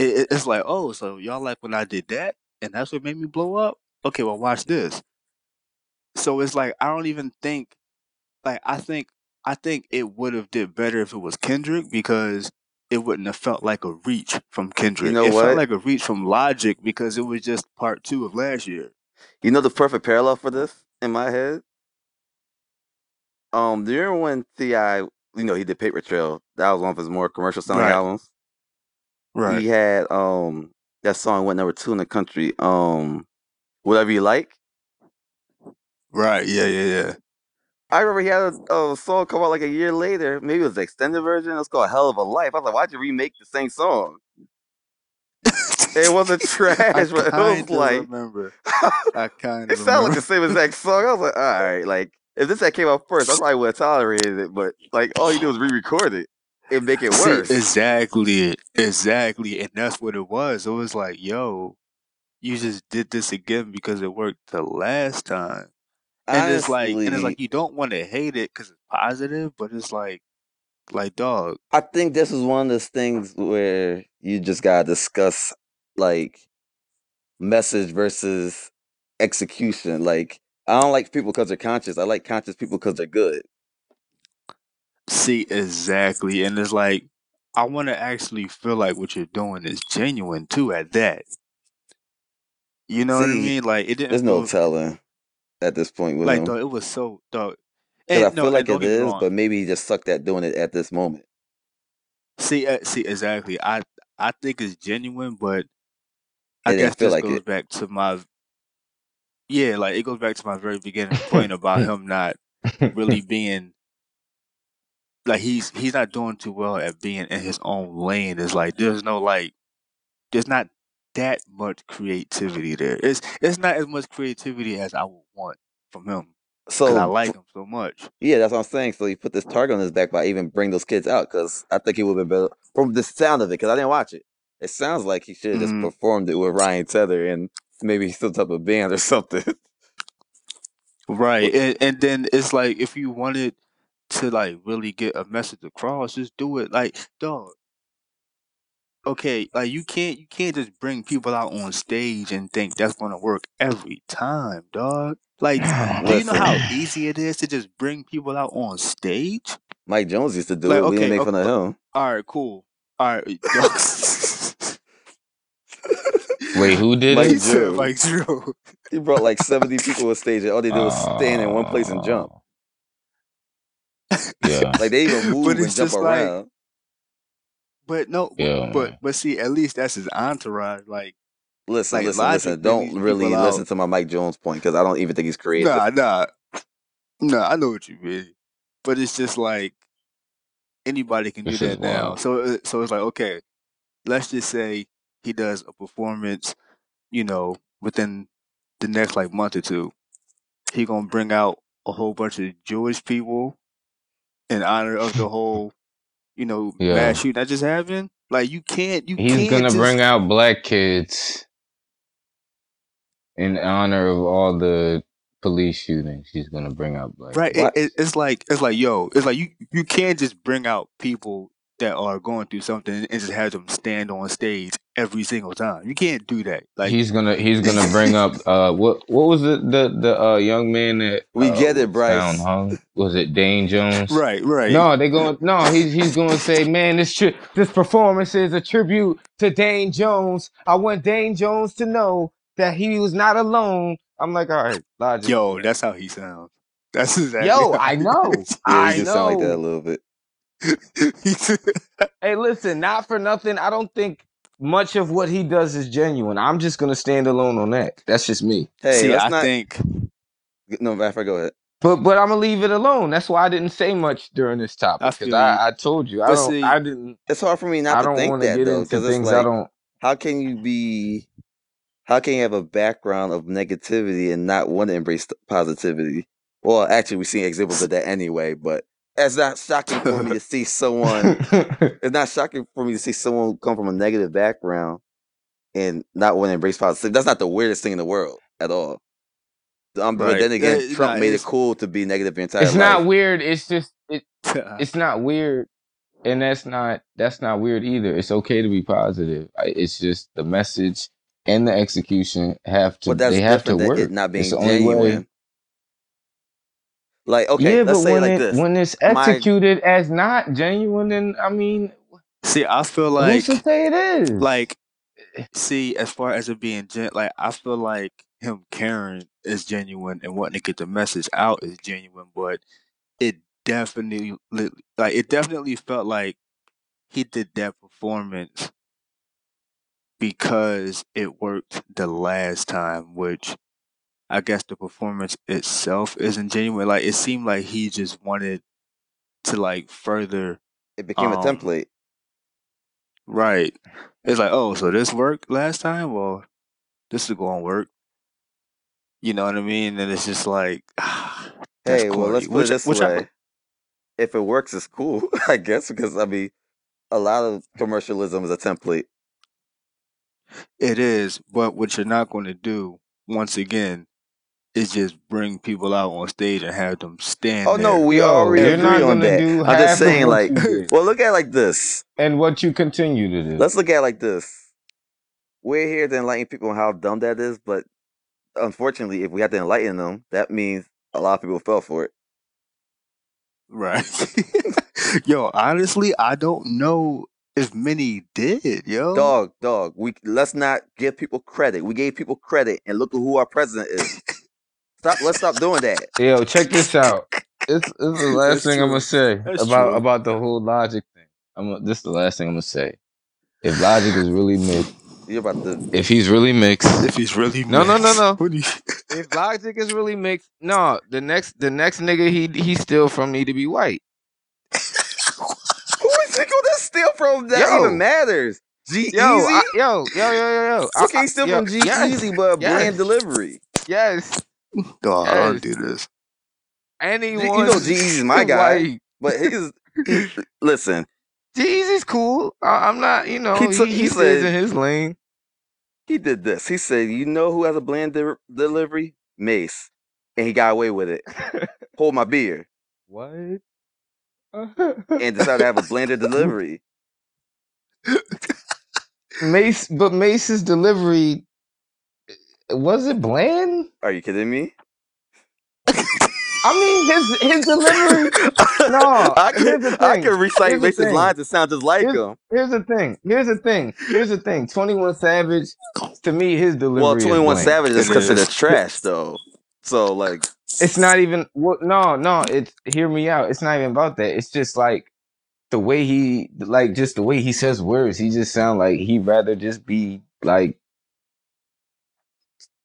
It's like, oh, so y'all like when I did that and that's what made me blow up? Okay, well, watch this. So it's like, I don't even think, like, I think it would have did better if it was Kendrick because it wouldn't have felt like a reach from Kendrick. You know what? It felt like a reach from Logic because it was just part two of last year. You know the perfect parallel for this in my head? Do you remember when T.I., you know, he did Paper Trail. That was one of his more commercial sounding albums. Right. He had that song went number 2 in the country. Whatever you like. Right. Yeah. I remember he had a song come out like a year later. Maybe it was the extended version. It was called "Hell of a Life." I was like, why'd you remake the same song? It wasn't trash, but it was like remember. I kind of it sounded like the same exact song. I was like, all right, like. If this had came out first, I probably would have tolerated it, but like all you do is re-record it and make it worse. Exactly. And that's what it was. It was like, yo, you just did this again because it worked the last time. And honestly, it's like you don't want to hate it because it's positive, but it's like dog. I think this is one of those things where you just gotta discuss like message versus execution. Like I don't like people because they're conscious. I like conscious people because they're good. See, exactly. And it's like, I want to actually feel like what you're doing is genuine, too, at that. You know what I mean? Like, it didn't. There's no telling at this point. Like, though, it was so, though. Because I feel like it is, but maybe he just sucked at doing it at this moment. See, exactly. I think it's genuine, but I guess this goes back to my... Yeah, like it goes back to my very beginning point about him not really being like he's not doing too well at being in his own lane. It's like there's not that much creativity there. It's not as much creativity as I would want from him. So I like him so much. Yeah, that's what I'm saying. So he put this target on his back by even bring those kids out because I think he would have been better from the sound of it because I didn't watch it. It sounds like he should have just performed it with Ryan Tedder and. Maybe some type of band or something. Right. And then it's like, if you wanted to like really get a message across, just do it. Like, dog. Okay. Like you can't just bring people out on stage and think that's going to work every time, dog. Like, do you know how easy it is to just bring people out on stage? Mike Jones used to do it. We didn't make fun of him. All right, cool. All right. Wait, who did it? Mike Drew. He brought like 70 people on stage and all they did was stand in one place and jump. Yeah. Like they even move and jump around. Like, but no, yeah. but see, at least that's his entourage. Like, listen. Don't really listen to my Mike Jones point because I don't even think he's creative. Nah, I know what you mean. But it's just like anybody can do that now. So it's like, okay, let's just say he does a performance, you know, within the next like month or two. He gonna bring out a whole bunch of Jewish people in honor of the whole, you know, mass shooting that just happened. Like he's gonna bring out black kids in honor of all the police shootings. He's gonna bring out black kids. Right. It's like you can't just bring out people that are going through something and just have them stand on stage every single time. You can't do that. Like he's gonna bring up what was it the young man that we get it, Bryce. Was it Dane Jones? Right. He's gonna say, man, this performance is a tribute to Dane Jones. I want Dane Jones to know that he was not alone. I'm like, all right, Logic. Yo, that's how he sounds. That's exactly. Yo, I know. Yeah, I just sound like that a little bit. Hey, listen, not for nothing, I don't think much of what he does is genuine. I'm just gonna stand alone on that. That's just me. Hey, see, go ahead. But I'm gonna leave it alone. That's why I didn't say much during this topic because I told you I don't. See, I didn't. It's hard for me not to think that though because it's like, how can you be How can you have a background of negativity and not want to embrace positivity? Well, actually, we've seen examples of that anyway, but it's not shocking for me to see someone. It's not shocking for me to see someone come from a negative background and not want to embrace positivity. That's not the weirdest thing in the world at all. Right. But then again, Trump made it cool to be negative the entire life. It's not weird. It's just it's not weird, and that's not weird either. It's okay to be positive. It's just the message and the execution have to work. It not being it's genuine. Like, okay, yeah, let's say like this. When it's executed as not genuine, then I mean, see, I feel like we should say it is. Like, see, as far as it being like, I feel like him caring is genuine and wanting to get the message out is genuine, but it definitely felt like he did that performance because it worked the last time, which I guess the performance itself isn't genuine. Like, it seemed like he just wanted to like further. It became a template. Right. It's like, oh, so this worked last time? Well, this is going to work. You know what I mean? And it's just like, hey, well, let's put it this way. If it works, it's cool, I guess, because, I mean, a lot of commercialism is a template. It is, but what you're not going to do, once again, is just bring people out on stage and have them stand. Oh no, we already agree on that. I'm just saying, like, well, look at it like this, and what you continue to do. Let's look at it like this. We're here to enlighten people on how dumb that is, but unfortunately, if we have to enlighten them, that means a lot of people fell for it. Right. Yo, honestly, I don't know if many did, yo. Dog. Let's not give people credit. We gave people credit, and look at who our president is. Stop. Let's stop doing that. Yo, check this out. This is the last thing I'm gonna say about the whole Logic thing. This is the last thing I'm gonna say. If Logic is really mixed, if he's really mixed, no. If Logic is really mixed, no. The next nigga he steal from need to be white. That's still from that even matters. G-Eazy? Yo. I can't steal from G-Eazy, but bland delivery. Yes. Dog, yes. I don't do this. Anyone. You know G-Eazy's my guy. White. But listen. G-Eazy's cool. I'm not, you know, he stays in his lane. He did this. He said, you know who has a bland delivery? Mase. And he got away with it. Hold my beer. What? And decided to have a blended delivery. Mace's delivery, was it bland? Are you kidding me? I mean, his delivery. No, I can recite Mace's lines that sound just like him. Here's the thing. 21 Savage, to me, his delivery. Well, 21 Savage is considered trash, though. So, like. It's not even hear me out. It's not even about that. It's just like the way he says words. He just sound like he'd rather just be like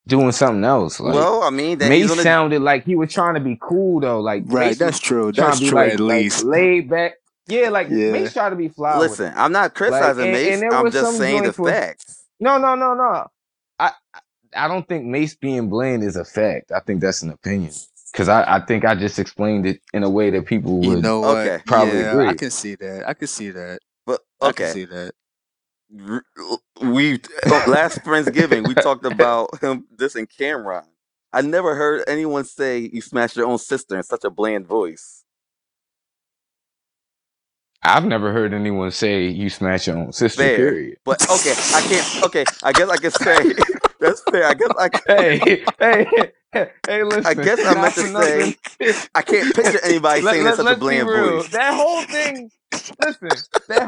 doing something else. Like, well, I mean, Mase sounded like he was trying to be cool though. Like, right, Mase, that's true. That's true. Like, at least like, laid back. Yeah, like Mase tried to be fly. Listen, I'm not criticizing Mase. And I'm just saying the facts. No. I don't think Mase being bland is a fact. I think that's an opinion. Because I think I just explained it in a way that people would probably agree. I can see that. But okay. I can see that. We last Friendsgiving, we talked about him dissing Cameron. I never heard anyone say you smashed your own sister in such a bland voice. I've never heard anyone say you smashed your own sister, period. But I guess I can say... That's fair. I guess I can. Hey, listen. I guess I meant to say I can't picture anybody saying that such a bland voice. That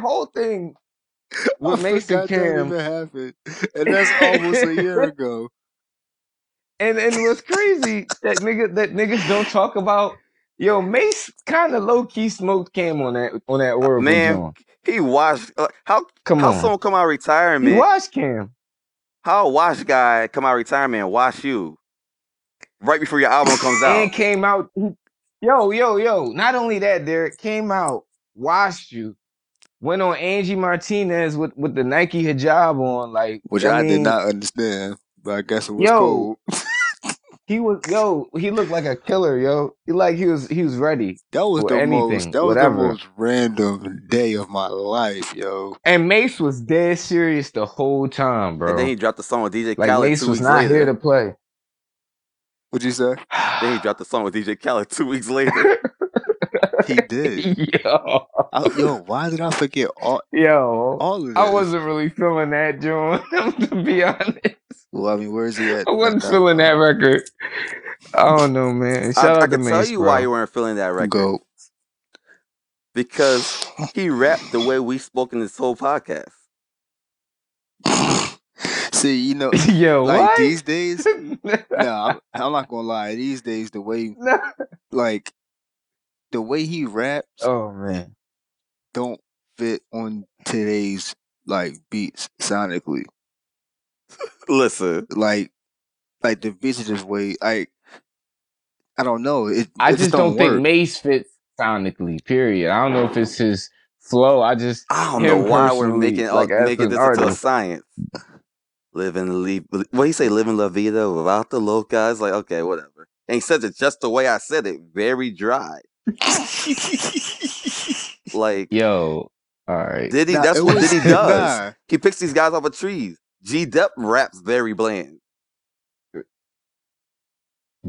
whole thing with Mase and Cam happened, and that's almost a year ago. And what's crazy that niggas don't talk about. Yo, Mase kind of low key smoked Cam on that word. Man, he watched. How someone come out of retirement? He watched Cam. How a Wash guy come out of retirement and wash you right before your album comes out? And came out. Yo. Not only that, Derek came out, washed you, went on Angie Martinez with the Nike hijab on. Like, which I did not understand. but I guess it was cold. He looked like a killer, yo. He was ready. That was the most random day of my life, yo. And Mase was dead serious the whole time, bro. And then he dropped the song with DJ Khaled. Mase was not here to play. What'd you say? Then he dropped the song with DJ Khaled 2 weeks later. He did. Yo. Why did I forget all of this? I wasn't really feeling that, John, to be honest. Well, I mean, where is he at? I wasn't feeling that record. I don't know, man. Shout out to Mase, I can tell you why you weren't feeling that record. Go. Because he rapped the way we spoke in this whole podcast. See, you know, like these days, I'm not going to lie. These days, the way, the way he raps, oh man, don't fit on today's beats sonically. Listen, like the visitors way, I don't know. I just don't think Mase fits sonically. Period. I don't know if it's his flow. I don't know why we're making this into a science. Live and leave. What do you say? Live in La Vida without the loca. It's like, okay, whatever. And he says it just the way I said it, very dry. All right. Diddy, that's what Diddy does. He picks these guys off of trees. G-Dep raps very bland.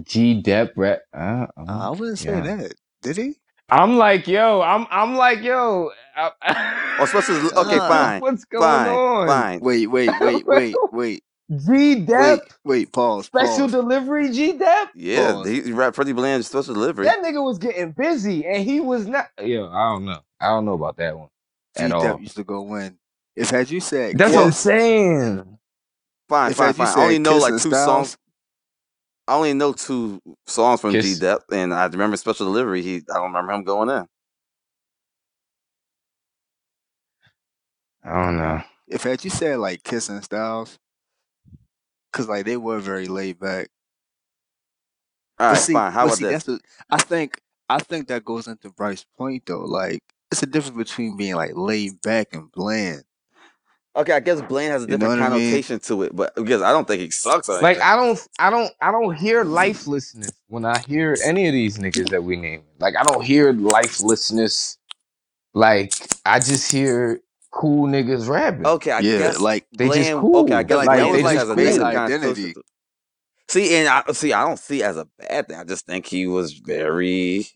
G-Dep rap. I wouldn't say that. Did he? I'm like, yo. Especially, okay, fine. What's going on? Fine. Wait. G-Dep? Wait, pause. Special delivery G-Dep? Yeah, he rapped pretty bland, special delivery. That nigga was getting busy, and he was not. Yo, I don't know. I don't know about that one at all. G-Dep used to go win. If had you said that's Kiss, what I'm saying. Fine. I only know two songs. I only know two songs from G-Dep, and I remember Special Delivery. I don't remember him going in. I don't know. If had you said Kiss and Styles, because they were very laid back. All right, fine. How about that? I think that goes into Bryce's point though. It's a difference between being laid back and bland. Okay, I guess bland has a different connotation to it, but because I don't think he sucks. I don't hear lifelessness when I hear any of these niggas that we name. I don't hear lifelessness. I just hear cool niggas rapping. Okay, I guess they bland, just cool. Okay, I guess that was has a different identity. I don't see it as a bad thing. I just think he was very,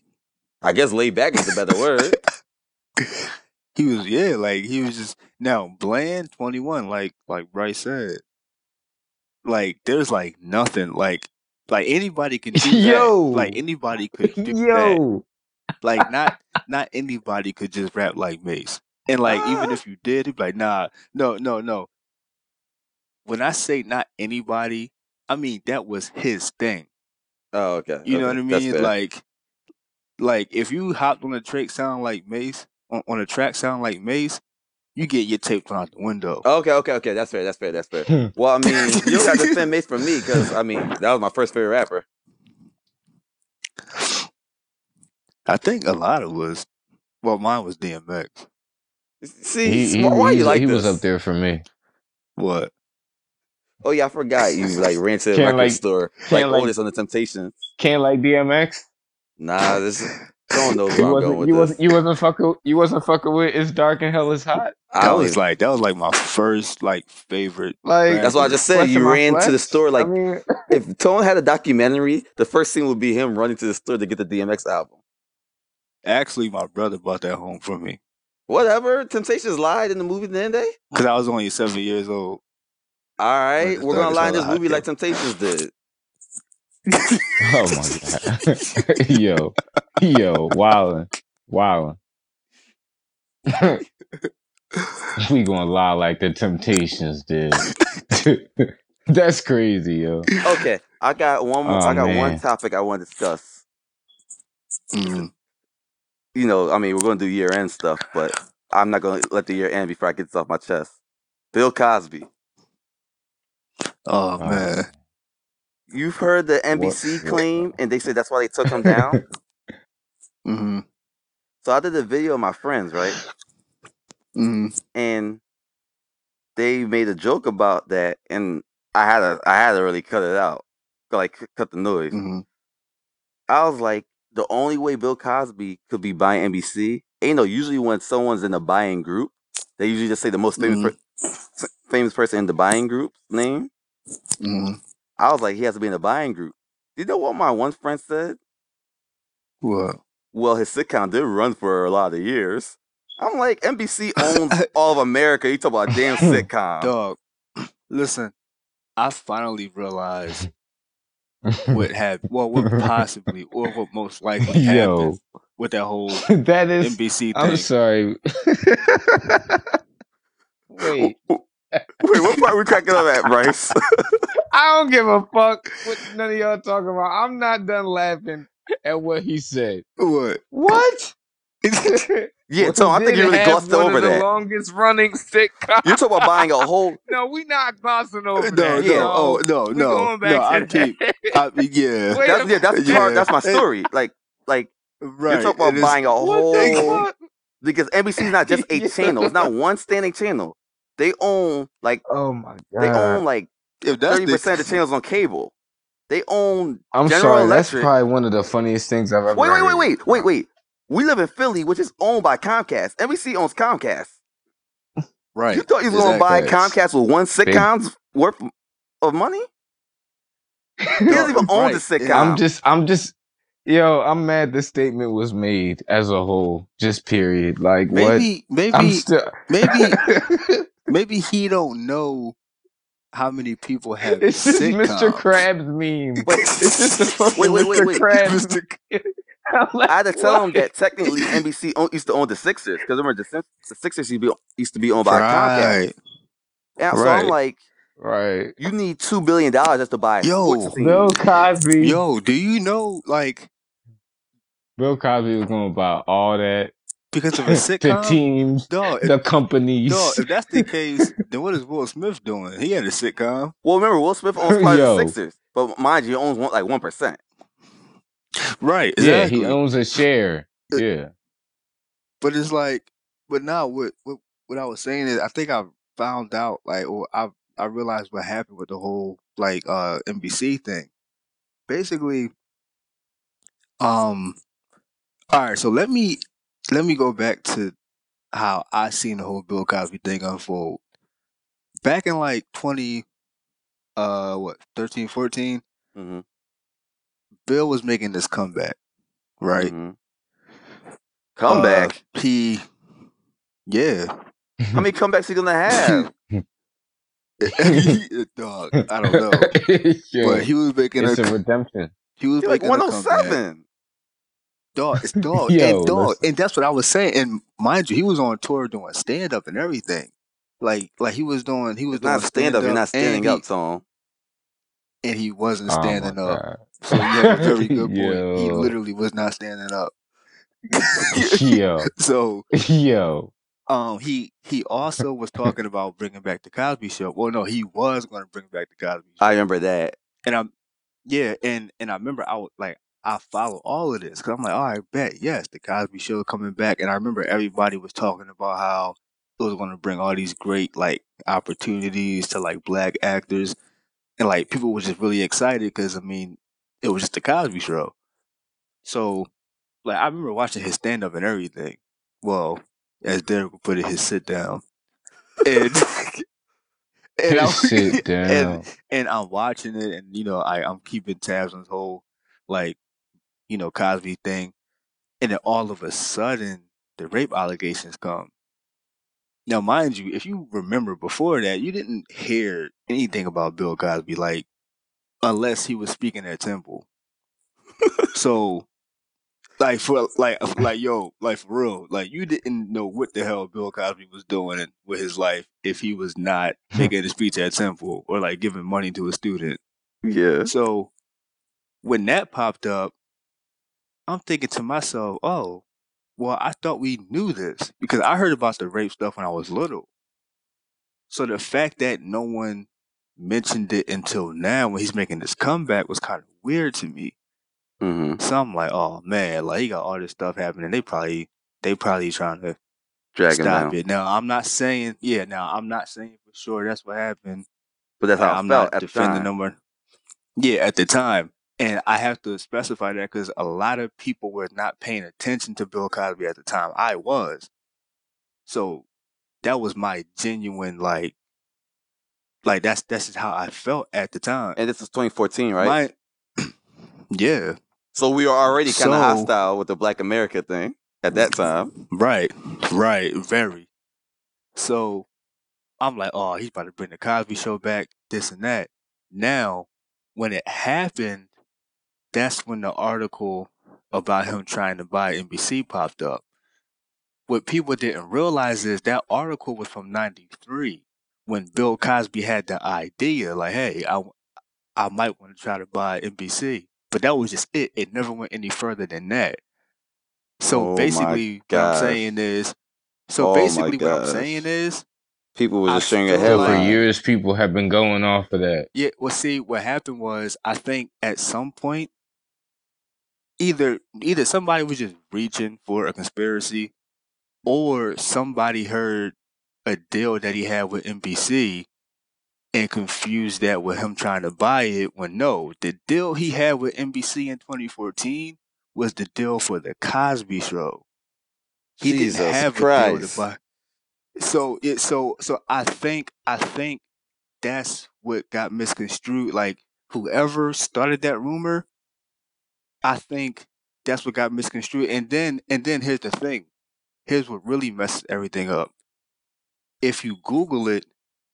I guess, laid back is the better word. He was he was just now bland 21 like Bryce said. There's nothing anybody can do that. Anybody could do that. Not anybody could just rap like Mase. And even if you did, he'd be no. When I say not anybody, I mean that was his thing. Oh, okay. You know what I mean? If you hopped on a track sound like Mase. On a track sound like Mase, you get your tape thrown out the window. Okay. That's fair. Well, I mean, you don't have to defend Mase from me because, I mean, that was my first favorite rapper. I think a lot of us. Well, mine was DMX. See, why you like this? He was up there for me. What? Oh, yeah, I forgot you, ran to the record store. Otis on the Temptations. Can't like DMX? Nah, this is... Don't know where I'm going with this. You wasn't fucking with It's Dark and Hell is Hot. That was my first favorite. That's why I just said you ran to the store. If Tone had a documentary, the first scene would be him running to the store to get the DMX album. Actually, my brother bought that home for me. Whatever. Temptations lied in the movie, didn't they? Because I was only 7 years old. All right, we're gonna lie in this movie like Temptations did. Oh my god. Yo, wildin'. We gonna lie like the Temptations did. That's crazy, yo. Okay, I got one more. One topic I want to discuss. You know, I mean, we're gonna do year end stuff, but I'm not gonna let the year end before I get this off my chest. Bill Cosby. Oh man. You've heard the NBC claim, and they said that's why they took him down. Mm-hmm. So I did a video of my friends, right? Mm-hmm. And they made a joke about that, and I had to really cut it out, like cut the noise. Mm-hmm. I was like, the only way Bill Cosby could be buying NBC, and, you know, usually when someone's in a buying group, they usually just say the most famous famous person in the buying group's name. Mm-hmm. I was like, he has to be in the buying group. You know what my one friend said? What? Well, his sitcom did run for a lot of years. I'm like, NBC owns all of America. You talk about a damn sitcom. Dog, listen, I finally realized what happened, well, what possibly or what most likely happened with that whole that is, NBC thing. I'm sorry. Wait, what part are we cracking up at, Bryce? I don't give a fuck what none of y'all talking about. I'm not done laughing at what he said. What? Yeah, so I think you really glossed over that. The longest running sitcom. You're talking about buying a whole. No, we not glossing over that. No, no. Going back to that. That's my story. Like right. You're talking about buying a whole. Because NBC's not just a channel. It's not one standing channel. They own like. Oh my god. They own like 30% of the channels on cable. They own. I'm sorry. Electric. That's probably one of the funniest things I've ever. Wait. We live in Philly, which is owned by Comcast. NBC owns Comcast. Right. You thought you were going to buy Comcast with one sitcom's worth of money? He doesn't even own the sitcom. I'm mad this statement was made as a whole, just period. Like, what? Maybe he don't know how many people have it's just sitcoms. Mr. Krabs meme. But it's just the fucking Mr. Krabs meme. I had to tell him that technically NBC used to own the Sixers, because remember the Sixers used to be owned by Comcast. And so I'm like, you need $2 billion just to buy. Bill Cosby. Yo, do you know like Bill Cosby was going to buy all that because of a sitcom? The teams, the companies. No, if that's the case, then what is Will Smith doing? He had a sitcom. Well, remember Will Smith owns part of the Sixers, but mind you, he owns like 1%. Right. Exactly. Yeah, he owns a share. Yeah. But it's like, but now what I was saying is, I think I found out, like, or I realized what happened with the whole like NBC thing. Basically, all right, so let me go back to how I seen the whole Bill Cosby thing unfold. Back in like 13, 14? Mm-hmm. Bill was making this comeback, right? Mm-hmm. Comeback? How many comebacks he gonna have? Dog, I don't know. Yeah. But he was making a redemption. He was making like 107. Dog. Yo, and dog. And that's what I was saying. And mind you, he was on tour doing stand up and everything. Like he was doing. He was doing not stand up. You're not standing up, song. And he wasn't standing up. God. So yeah, very good point. Yo. He literally was not standing up. He also was talking about bringing back the Cosby Show. Well, no, he was going to bring back the Cosby Show. I remember that, and I remember I was like, I follow all of this because I'm like, all right, bet yes, the Cosby Show coming back. And I remember everybody was talking about how it was going to bring all these great like opportunities to like black actors, and like people were just really excited because I mean. It was just the Cosby Show. So, like, I remember watching his stand-up and everything. Well, as Derek would put it, his sit-down. And I'm watching it, and, you know, I'm keeping tabs on this whole, like, you know, Cosby thing. And then all of a sudden, the rape allegations come. Now, mind you, if you remember before that, you didn't hear anything about Bill Cosby, like, unless he was speaking at Temple. So, like, for real, like, you didn't know what the hell Bill Cosby was doing with his life if he was not making a speech at Temple or, like, giving money to a student. Yeah. So, when that popped up, I'm thinking to myself, oh, well, I thought we knew this because I heard about the rape stuff when I was little. So, the fact that no one mentioned it until now when he's making this comeback was kind of weird to me. Mm-hmm. So I'm like, oh man, like he got all this stuff happening. They probably trying to drag stop it. Now I'm not saying for sure that's what happened, But that's how I felt at the time. I'm not defending no one. Yeah, at the time. And I have to specify that because a lot of people were not paying attention to Bill Cosby at the time. I was. So that was my genuine, like that's just how I felt at the time. And this was 2014, right? Yeah. So we were already kind of hostile with the Black America thing at that time. Right, very. So I'm like, oh, he's about to bring the Cosby Show back, this and that. Now, when it happened, that's when the article about him trying to buy NBC popped up. What people didn't realize is that article was from 93 when Bill Cosby had the idea, like, hey, I might want to try to buy NBC. But that was just it. It never went any further than that. So basically what I'm saying is, people were just sharing a headline. For years, people have been going off of that. Yeah, well, see, what happened was, I think at some point, either somebody was just reaching for a conspiracy, or somebody heard a deal that he had with NBC and confused that with him trying to buy it, when no, the deal he had with NBC in 2014 was the deal for the Cosby Show. He didn't have a deal to buy. So I think that's what got misconstrued. Like, whoever started that rumor, I think that's what got misconstrued. And then here's the thing. Here's what really messes everything up. If you Google it,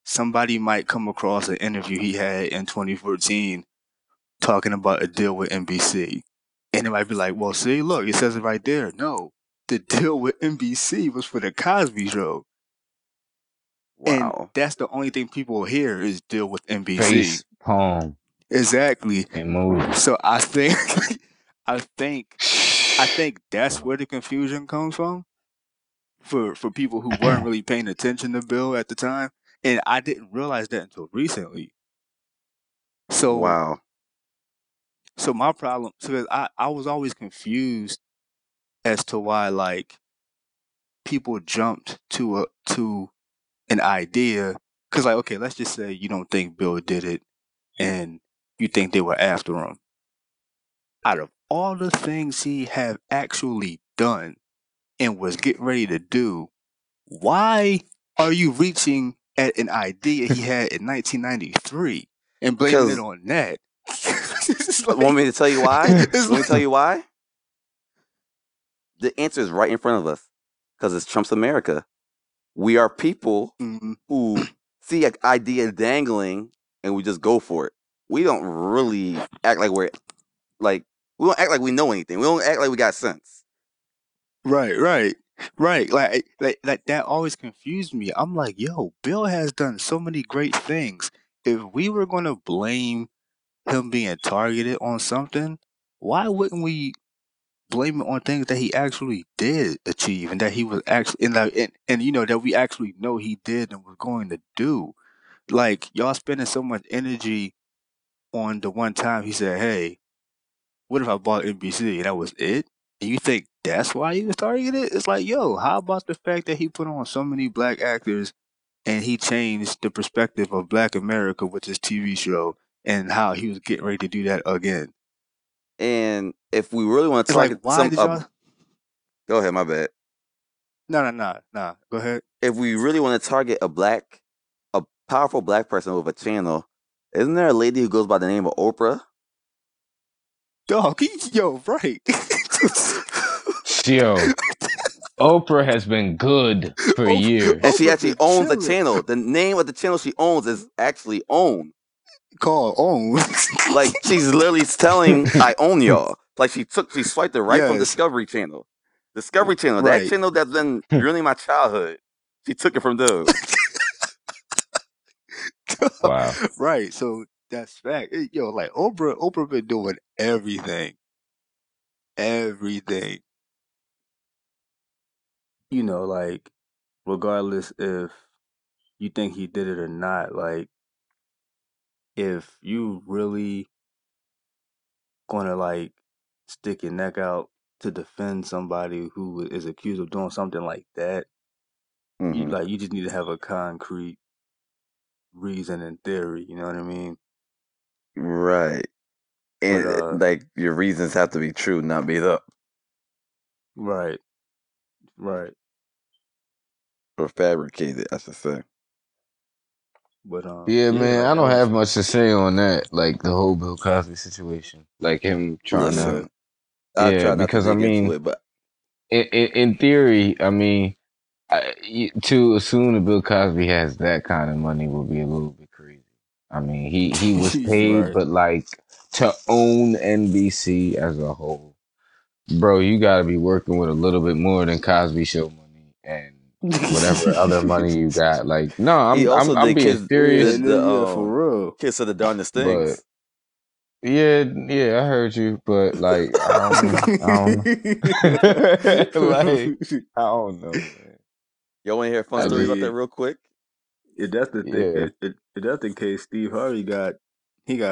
somebody might come across an interview he had in 2014 talking about a deal with NBC. And it might be like, well, see, look, it says it right there. No, the deal with NBC was for the Cosby Show. Wow. And that's the only thing people hear is deal with NBC. Face palm. Exactly. And move. So I think that's where the confusion comes from for people who weren't really paying attention to Bill at the time. And I didn't realize that until recently. So wow. So my problem, because I was always confused as to why, like, people jumped to an idea, because, like, okay, let's just say you don't think Bill did it, and you think they were after him. Out of all the things he have actually done and was getting ready to do, why are you reaching at an idea he had in 1993 and blaming it on that? Like, want me to tell you why? The answer is right in front of us, because it's Trump's America. We are people who see an idea dangling and we just go for it. We don't really act like we don't act like we know anything. We don't act like we got sense. Right. Like that always confused me. I'm like, yo, Bill has done so many great things. If we were going to blame him being targeted on something, why wouldn't we blame it on things that he actually did achieve and that he was actually and you know, that we actually know he did and was going to do? Like, y'all spending so much energy on the one time he said, hey, what if I bought NBC? And that was it? And you think that's why he was targeted? It's like, yo, how about the fact that he put on so many black actors and he changed the perspective of Black America with his TV show and how he was getting ready to do that again? And if we really want to talk, like, go ahead, my bad. No. Go ahead. If we really want to target a powerful black person with a channel, isn't there a lady who goes by the name of Oprah? Dog, yo, right. Yo, Oprah has been good for years. And she actually owns the channel. The name of the channel she owns is actually OWN. Call OWN. Like, she's literally telling, I own y'all. Like, she swiped it right from Discovery Channel. That channel that's been ruining my childhood. She took it from those. Wow. Right, so that's fact. Yo, like, Oprah been doing everything. Everything. You know, like, regardless if you think he did it or not, like, if you really gonna, like, stick your neck out to defend somebody who is accused of doing something like that, you just need to have a concrete reason and theory, you know what I mean? Right. And but, like, your reasons have to be true, not made up. Right. Right. Or fabricated, I should say. But yeah, man, I don't have much to say on that. Like the whole Bill Cosby situation, like him trying to. In theory, I mean, to assume that Bill Cosby has that kind of money would be a little bit crazy. I mean, he was paid, right. But like to own NBC as a whole, bro, you got to be working with a little bit more than Cosby Show money and whatever other money you got. Like, no, I'm being serious. For real, Kiss of the Darkness things. But, yeah, I heard you, but like, I don't know. Man. Y'all want to hear a fun story about that real quick? Yeah, that's the thing. Yeah. That's the case. Steve Harvey got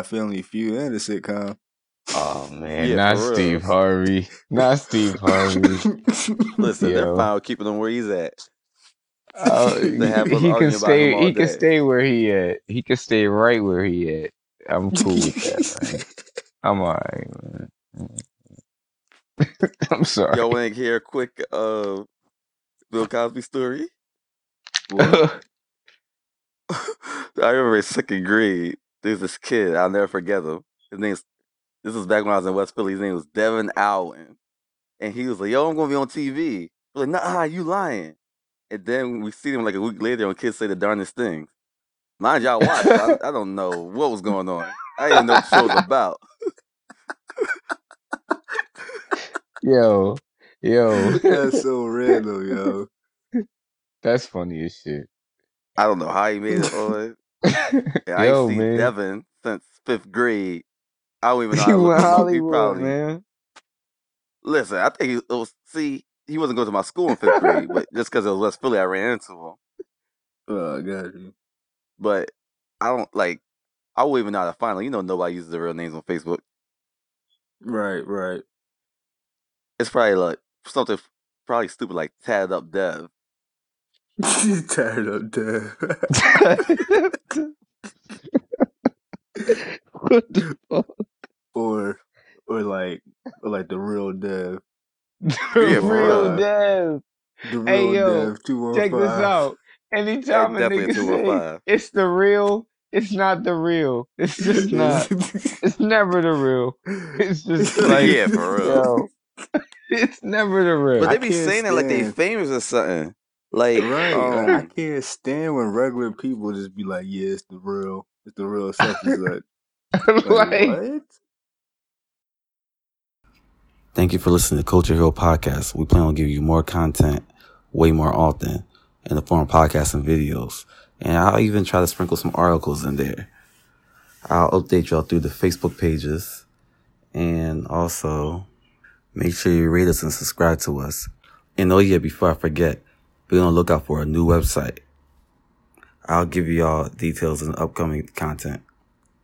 Family Feud and a sitcom. Oh man, yeah, not Steve Harvey, not Steve Harvey. Listen, they're fine with keeping him where he's at. He can stay where he at. He can stay right where he at. I'm cool with that, man. I'm alright, man. I'm sorry. Y'all want to hear a quick Bill Cosby story? I remember in second grade, there's this kid, I'll never forget him. This was back when I was in West Philly. His name was Devin Allen. And he was like, yo, I'm going to be on TV. We're like, nah, you lying. And then we see him like a week later on Kids Say the Darnest Things. Mind y'all watch. I don't know what was going on. I didn't know what the show was about. Yo. That's so random, yo. That's funny as shit. I don't know how he made it on. I see Devin since fifth grade. I don't even know how was Hollywood, probably. Man. Listen, I think he wasn't going to my school in fifth grade, but just because it was West Philly, I ran into him. Oh, I got you. But I wouldn't even know how to find them. You know, nobody uses the real names on Facebook. Right. It's probably like something probably stupid like Tatted Up Dev. Tatted Up Dev. What the fuck? Or like the real Dev. The real Dev. The real Dev 215. Check this out. Anytime a nigga say it's the real, it's not the real. It's just not. It's never the real. It's just like yeah, for real. Yo, it's never the real. But they be saying it like they famous or something. Like right. I can't stand when regular people just be like, yeah, it's the real. It's the real stuff. like what? Thank you for listening to Culture Hill Podcast. We plan on giving you more content way more often. In the form of podcasts and videos. And I'll even try to sprinkle some articles in there. I'll update y'all through the Facebook pages. And also, make sure you rate us and subscribe to us. And oh yeah, before I forget, be on the lookout for a new website. I'll give y'all details and upcoming content.